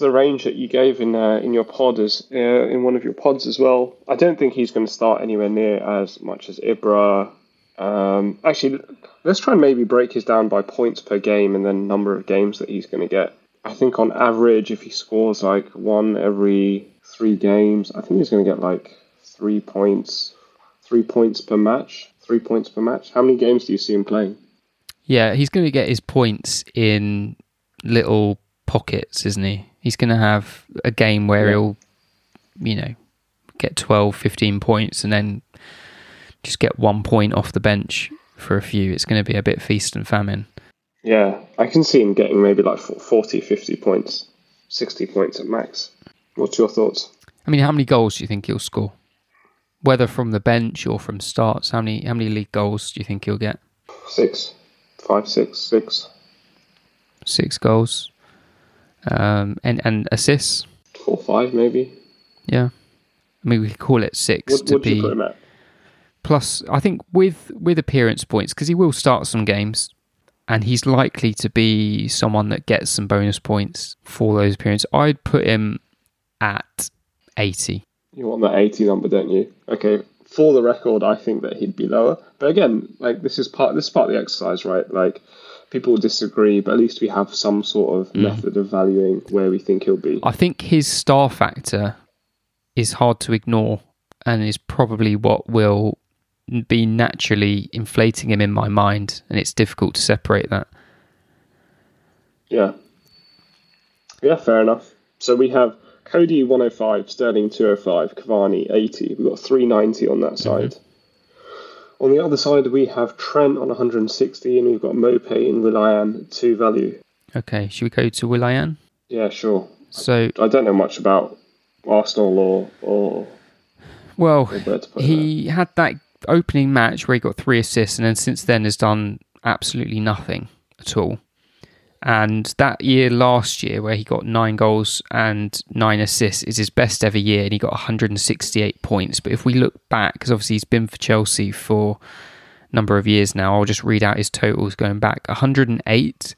the range that you gave in your pod as in one of your pods as well. I don't think he's going to start anywhere near as much as Ibra. Actually, let's try and maybe break his down by points per game and then number of games that he's going to get. I think on average, if he scores like one every 3 games, I think he's going to get like 3 points. 3 points per match. 3 points per match. How many games do you see him playing? Yeah, he's going to get his points in little pockets, isn't he? He's going to have a game where he'll, get 12, 15 points and then just get 1 point off the bench for a few. It's going to be a bit feast and famine. Yeah, I can see him getting maybe like 40, 50 points, 60 points at max. What's your thoughts? I mean, how many goals do you think he'll score? Whether from the bench or from starts, how many league goals do you think he'll get? 6. 6 goals. And assists? 4, 5 maybe. Yeah. I mean, we could call it 6 What do you put him at? Plus, I think with appearance points, because he will start some games, and he's likely to be someone that gets some bonus points for those appearances. I'd put him at 80. You want that 80 number, don't you? Okay, for the record, I think that he'd be lower. But again, like this is part of the exercise, right? Like, people disagree, but at least we have some sort of method of valuing where we think he'll be. I think his star factor is hard to ignore and is probably what will be naturally inflating him in my mind, and it's difficult to separate that. Yeah. Yeah, fair enough. So we have Coady 105, Sterling 205, Cavani 80. We've got 390 on that side. Mm-hmm. On the other side, we have Trent on 160, and we've got Maupay and Willian at 2 value. Okay, should we go to Willian? Yeah, sure. So I don't know much about Arsenal or he had that opening match where he got 3 assists, and then since then has done absolutely nothing at all. And that year last year where he got 9 goals and 9 assists is his best ever year, and he got 168 points. But if we look back, because obviously he's been for Chelsea for a number of years now, I'll just read out his totals going back. 108,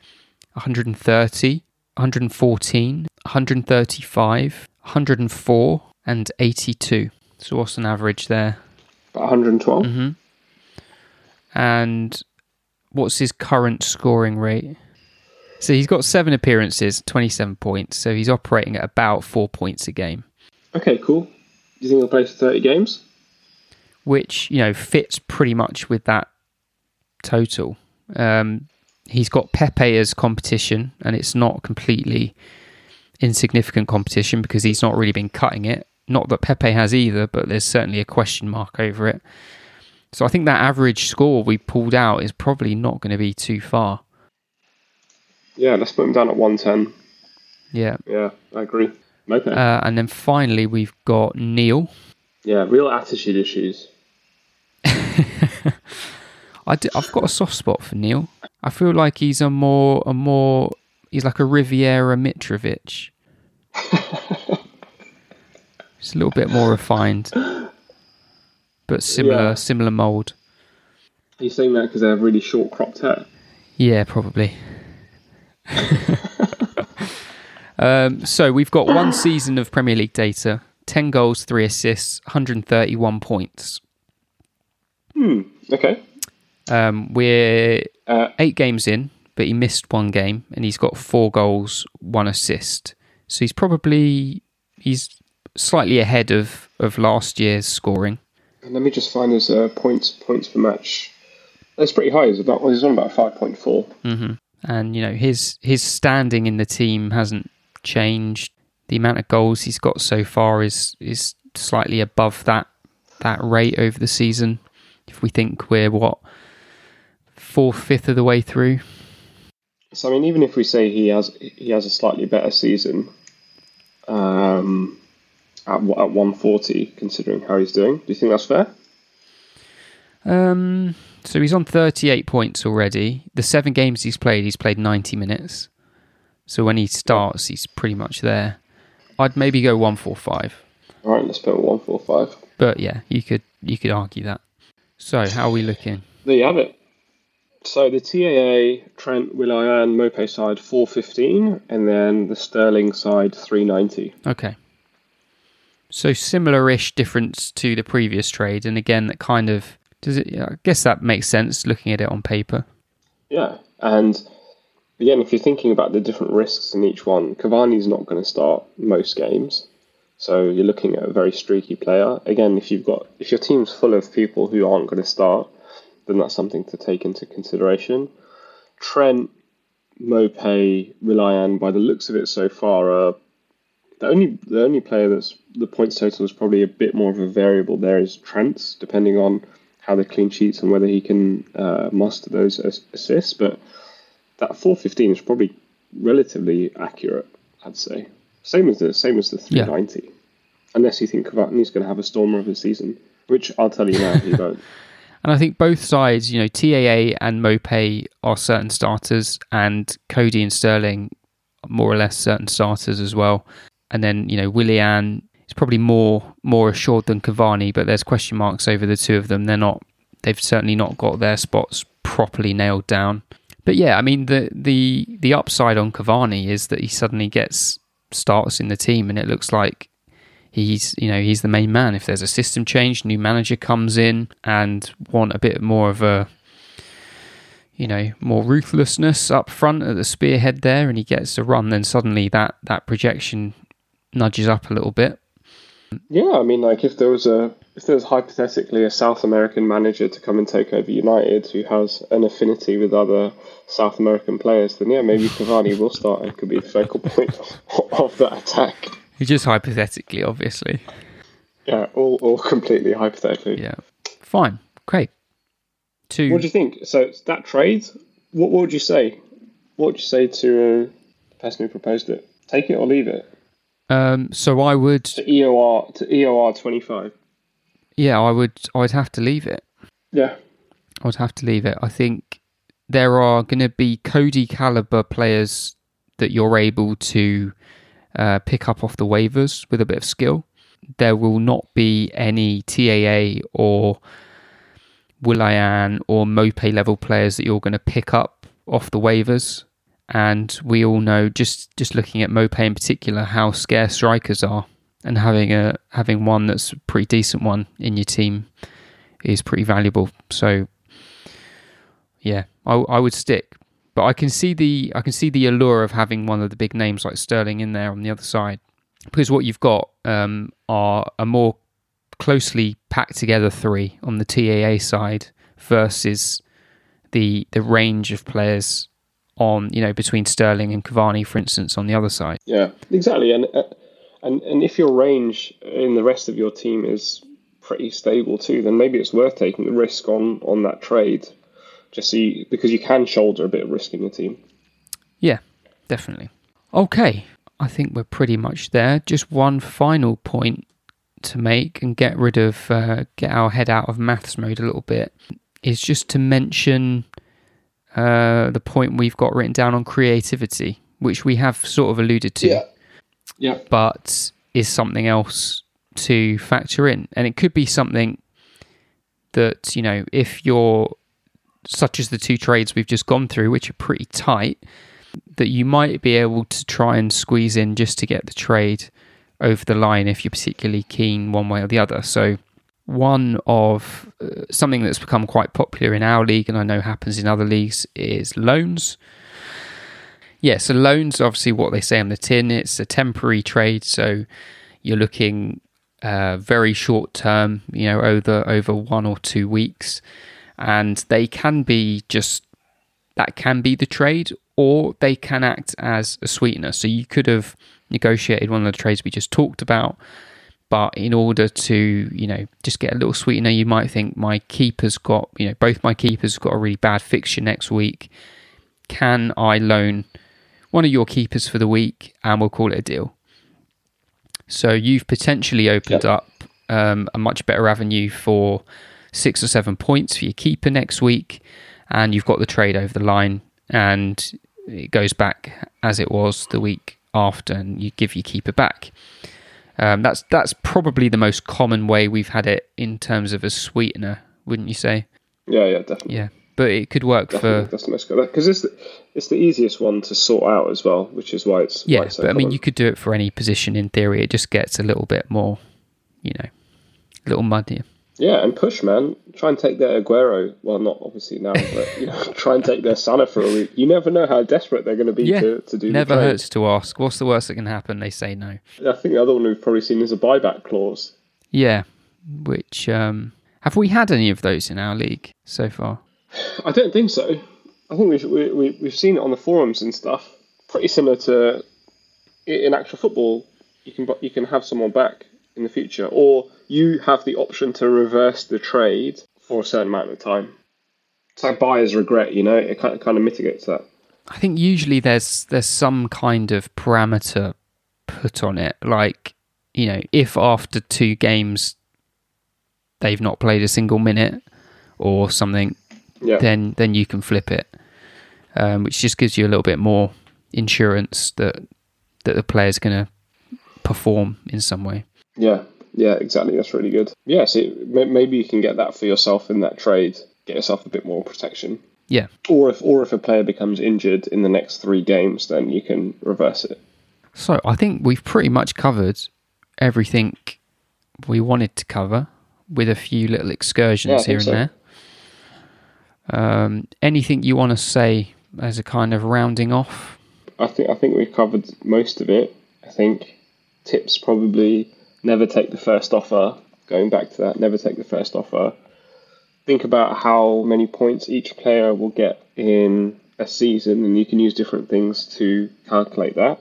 130, 114, 135, 104 and 82. So what's an average there? About 112. Mm-hmm. And what's his current scoring rate? So he's got 7 appearances, 27 points. So he's operating at about 4 points a game. Okay, cool. Do you think he'll play for 30 games? Which, fits pretty much with that total. He's got Pepe as competition, and it's not completely insignificant competition because he's not really been cutting it. Not that Pepe has either, but there's certainly a question mark over it. So I think that average score we pulled out is probably not going to be too far. Yeah, let's put him down at 110. Yeah. Yeah, I agree. Okay. And then finally, we've got Neil. Yeah, real attitude issues. I've got a soft spot for Neil. I feel like he's he's like a Riviera Mitrovic. Just a little bit more refined, but similar mould. Are you saying that because they have really short cropped hair? Yeah, probably. So we've got 1 season of Premier League data, 10 goals, 3 assists, 131 points. Okay. We're 8 games in, but he missed 1 game and he's got 4 goals, 1 assist. So he's slightly ahead of last year's scoring. And let me just find his points per match. That's pretty high. He's on about 5.4. Mm-hmm. And, you know, his standing in the team hasn't changed. The amount of goals he's got so far is slightly above that rate over the season. If we think we're, fourth, fifth of the way through. So, I mean, even if we say he has a slightly better season at 140, considering how he's doing, do you think that's fair? So he's on 38 points already. The 7 games he's played 90 minutes. So when he starts, he's pretty much there. I'd maybe go 145. All right, let's put 145. But yeah, you could argue that. So how are we looking? There you have it. So the TAA, Trent, Willian, Maupay side 415, and then the Sterling side 390. Okay. So similar-ish difference to the previous trade, and again, that kind of does it. I guess that makes sense looking at it on paper. Yeah, and again, if you're thinking about the different risks in each one, Cavani's not going to start most games, so you're looking at a very streaky player. Again, if your team's full of people who aren't going to start, then that's something to take into consideration. Trent, Maupay, Willian, by the looks of it so far, are the only player that's the points total is probably a bit more of a variable there is Trent's, depending on how the clean sheets and whether he can muster those assists. But that 415 is probably relatively accurate, I'd say. Same as the 390, yeah. Unless you think Cavani's going to have a stormer of the season, which I'll tell you now he won't. And I think both sides, you know, TAA and Maupay are certain starters, and Coady and Sterling are more or less certain starters as well. And then, you know, Willian is probably more assured than Cavani, but there's question marks over the two of them. They've certainly not got their spots properly nailed down. But yeah, I mean, the upside on Cavani is that he suddenly starts in the team, and it looks like he's the main man. If there's a system change, new manager comes in and want a bit more of a, you know, more ruthlessness up front at the spearhead there, and he gets a run, then suddenly that projection nudges up a little bit. Yeah, I mean, like if there was hypothetically a South American manager to come and take over United who has an affinity with other South American players, then yeah, maybe Cavani will start and could be the focal point of that attack. Just hypothetically, obviously. Yeah, all completely hypothetically. Yeah. Fine. Great. What do you think? So that trade, what would you say? What would you say to the person who proposed it? Take it or leave it? So I would... To EOR 25. Yeah, I'd have to leave it. Yeah. I'd have to leave it. I think there are going to be Coady caliber players that you're able to... pick up off the waivers with a bit of skill. There will not be any TAA or Willian or Maupay level players that you're going to pick up off the waivers. And we all know, just looking at Maupay in particular, how scarce strikers are. And having one that's a pretty decent one in your team is pretty valuable. So, yeah, I would stick. But I can see the allure of having one of the big names like Sterling in there on the other side, because what you've got are a more closely packed together three on the TAA side versus the range of players on, you know, between Sterling and Cavani, for instance, on the other side. Yeah, exactly. And if your range in the rest of your team is pretty stable too, then maybe it's worth taking the risk on that trade. Just see, because you can shoulder a bit of risk in your team. Yeah, definitely. Okay, I think we're pretty much there. Just one final point to make and get our head out of maths mode a little bit is just to mention the point we've got written down on creativity, which we have sort of alluded to. Yeah. But is something else to factor in, and it could be something that, you know, if you're such as the two trades we've just gone through, which are pretty tight, that you might be able to try and squeeze in just to get the trade over the line if you're particularly keen one way or the other. So one of something that's become quite popular in our league, and I know happens in other leagues, is loans. Yeah, so loans, obviously what they say on the tin, it's a temporary trade. So you're looking very short term, you know, over 1 or 2 weeks, and they can be just, that can be the trade, or they can act as a sweetener. So you could have negotiated one of the trades we just talked about, but in order to, you know, just get a little sweetener, you might think, my keeper's got, you know, both my keepers have got a really bad fixture next week. Can I loan one of your keepers for the week and we'll call it a deal? So you've potentially opened up a much better avenue for 6 or 7 points for your keeper next week, and you've got the trade over the line, and it goes back as it was the week after, and you give your keeper back. That's probably the most common way we've had it in terms of a sweetener, wouldn't you say? Yeah, definitely. Yeah, but it could work definitely, for... That's the most good, because it's the easiest one to sort out as well, which is why it's... Yeah, why it's so but common. I mean, you could do it for any position in theory. It just gets a little bit more, you know, a little muddier. Yeah, and push, man. Try and take their Aguero. Well, not obviously now, but you know, try and take their Salah for a week. You never know how desperate they're going to be to do. Never the trade. Hurts to ask. What's the worst that can happen? They say no. I think the other one we've probably seen is a buyback clause. Yeah, which have we had any of those in our league so far? I don't think so. I think we've seen it on the forums and stuff. Pretty similar to in actual football, you can have someone back in the future, or you have the option to reverse the trade for a certain amount of time. It's like buyer's regret, you know, it kind of mitigates that. I think usually there's some kind of parameter put on it. Like, you know, if after 2 games they've not played a single minute or something, then you can flip it, which just gives you a little bit more insurance that the player's going to perform in some way. Yeah. Yeah, exactly. That's really good. Yeah, so maybe you can get that for yourself in that trade. Get yourself a bit more protection. Yeah. Or if a player becomes injured in the next 3 games, then you can reverse it. So I think we've pretty much covered everything we wanted to cover, with a few little excursions here and there. Anything you want to say as a kind of rounding off? I think we've covered most of it. I think tips probably... Never take the first offer. Going back to that, never take the first offer. Think about how many points each player will get in a season, and you can use different things to calculate that.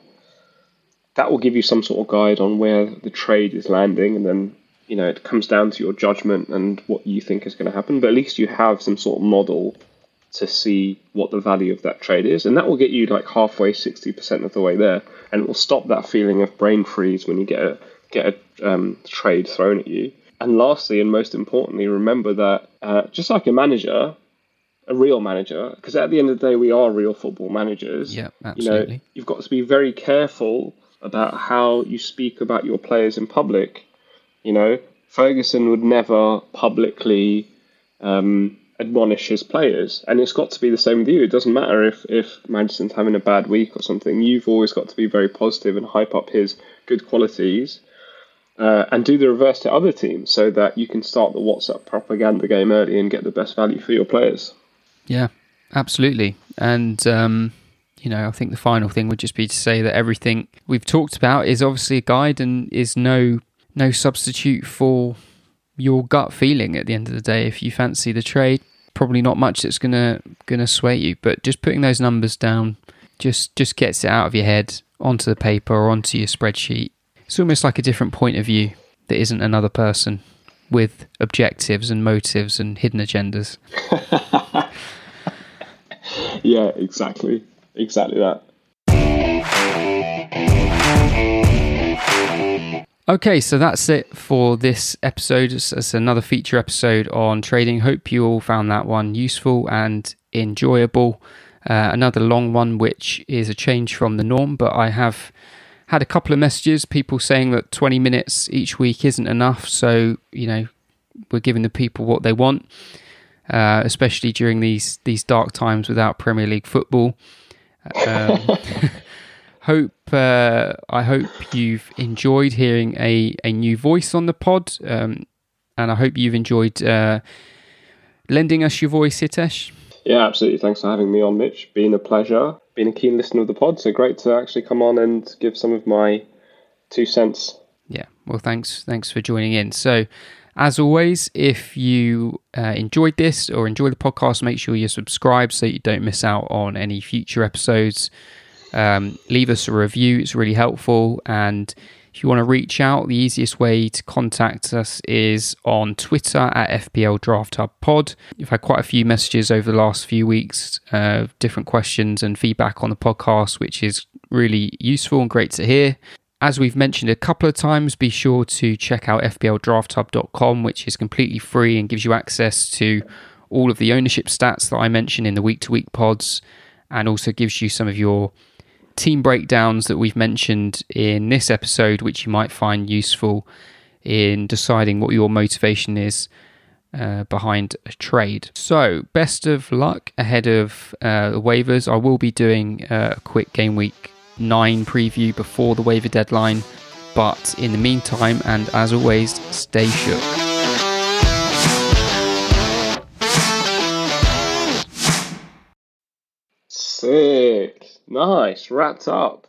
That will give you some sort of guide on where the trade is landing, and then, you know, it comes down to your judgment and what you think is going to happen. But at least you have some sort of model to see what the value of that trade is, and that will get you like halfway, 60% of the way there, and it will stop that feeling of brain freeze when you get a trade thrown at you. And lastly, and most importantly, remember that just like a manager, a real manager, because at the end of the day we are real football managers, absolutely. You know, you've got to be very careful about how you speak about your players in public. You know, Ferguson would never publicly admonish his players, and it's got to be the same with you. It doesn't matter if Madison's having a bad week or something, you've always got to be very positive and hype up his good qualities. And do the reverse to other teams so that you can start the WhatsApp propaganda game early and get the best value for your players. Yeah, absolutely. And, you know, I think the final thing would just be to say that everything we've talked about is obviously a guide and is no substitute for your gut feeling at the end of the day. If you fancy the trade, probably not much that's gonna sway you. But just putting those numbers down just gets it out of your head, onto the paper or onto your spreadsheet. It's almost like a different point of view that isn't another person with objectives and motives and hidden agendas. Yeah, exactly. Exactly that. Okay, so that's it for this episode. It's another feature episode on trading. Hope you all found that one useful and enjoyable. Another long one, which is a change from the norm, but I have... had a couple of messages, people saying that 20 minutes each week isn't enough, so, you know, we're giving the people what they want, especially during these dark times without Premier League football. I hope you've enjoyed hearing a new voice on the pod, and I hope you've enjoyed lending us your voice, Hitesh. Yeah, absolutely. Thanks for having me on, Mitch. Been a pleasure. Been a keen listener of the pod, so great to actually come on and give some of my 2 cents. Yeah, Well, thanks for joining in. So, as always, if you enjoyed this or enjoy the podcast, make sure you're subscribed so you don't miss out on any future episodes. Leave us a review. It's really helpful. And if you want to reach out, the easiest way to contact us is on Twitter at FPL Draft Hub Pod. We've had quite a few messages over the last few weeks, different questions and feedback on the podcast, which is really useful and great to hear. As we've mentioned a couple of times, be sure to check out fpldrafthub.com, which is completely free and gives you access to all of the ownership stats that I mention in the week-to-week pods, and also gives you some of your team breakdowns that we've mentioned in this episode, which you might find useful in deciding what your motivation is behind a trade. So, best of luck ahead of the waivers. I will be doing a quick game week 9 preview before the waiver deadline, but in the meantime, and as always, stay shook. Sick. Nice. Wrapped up.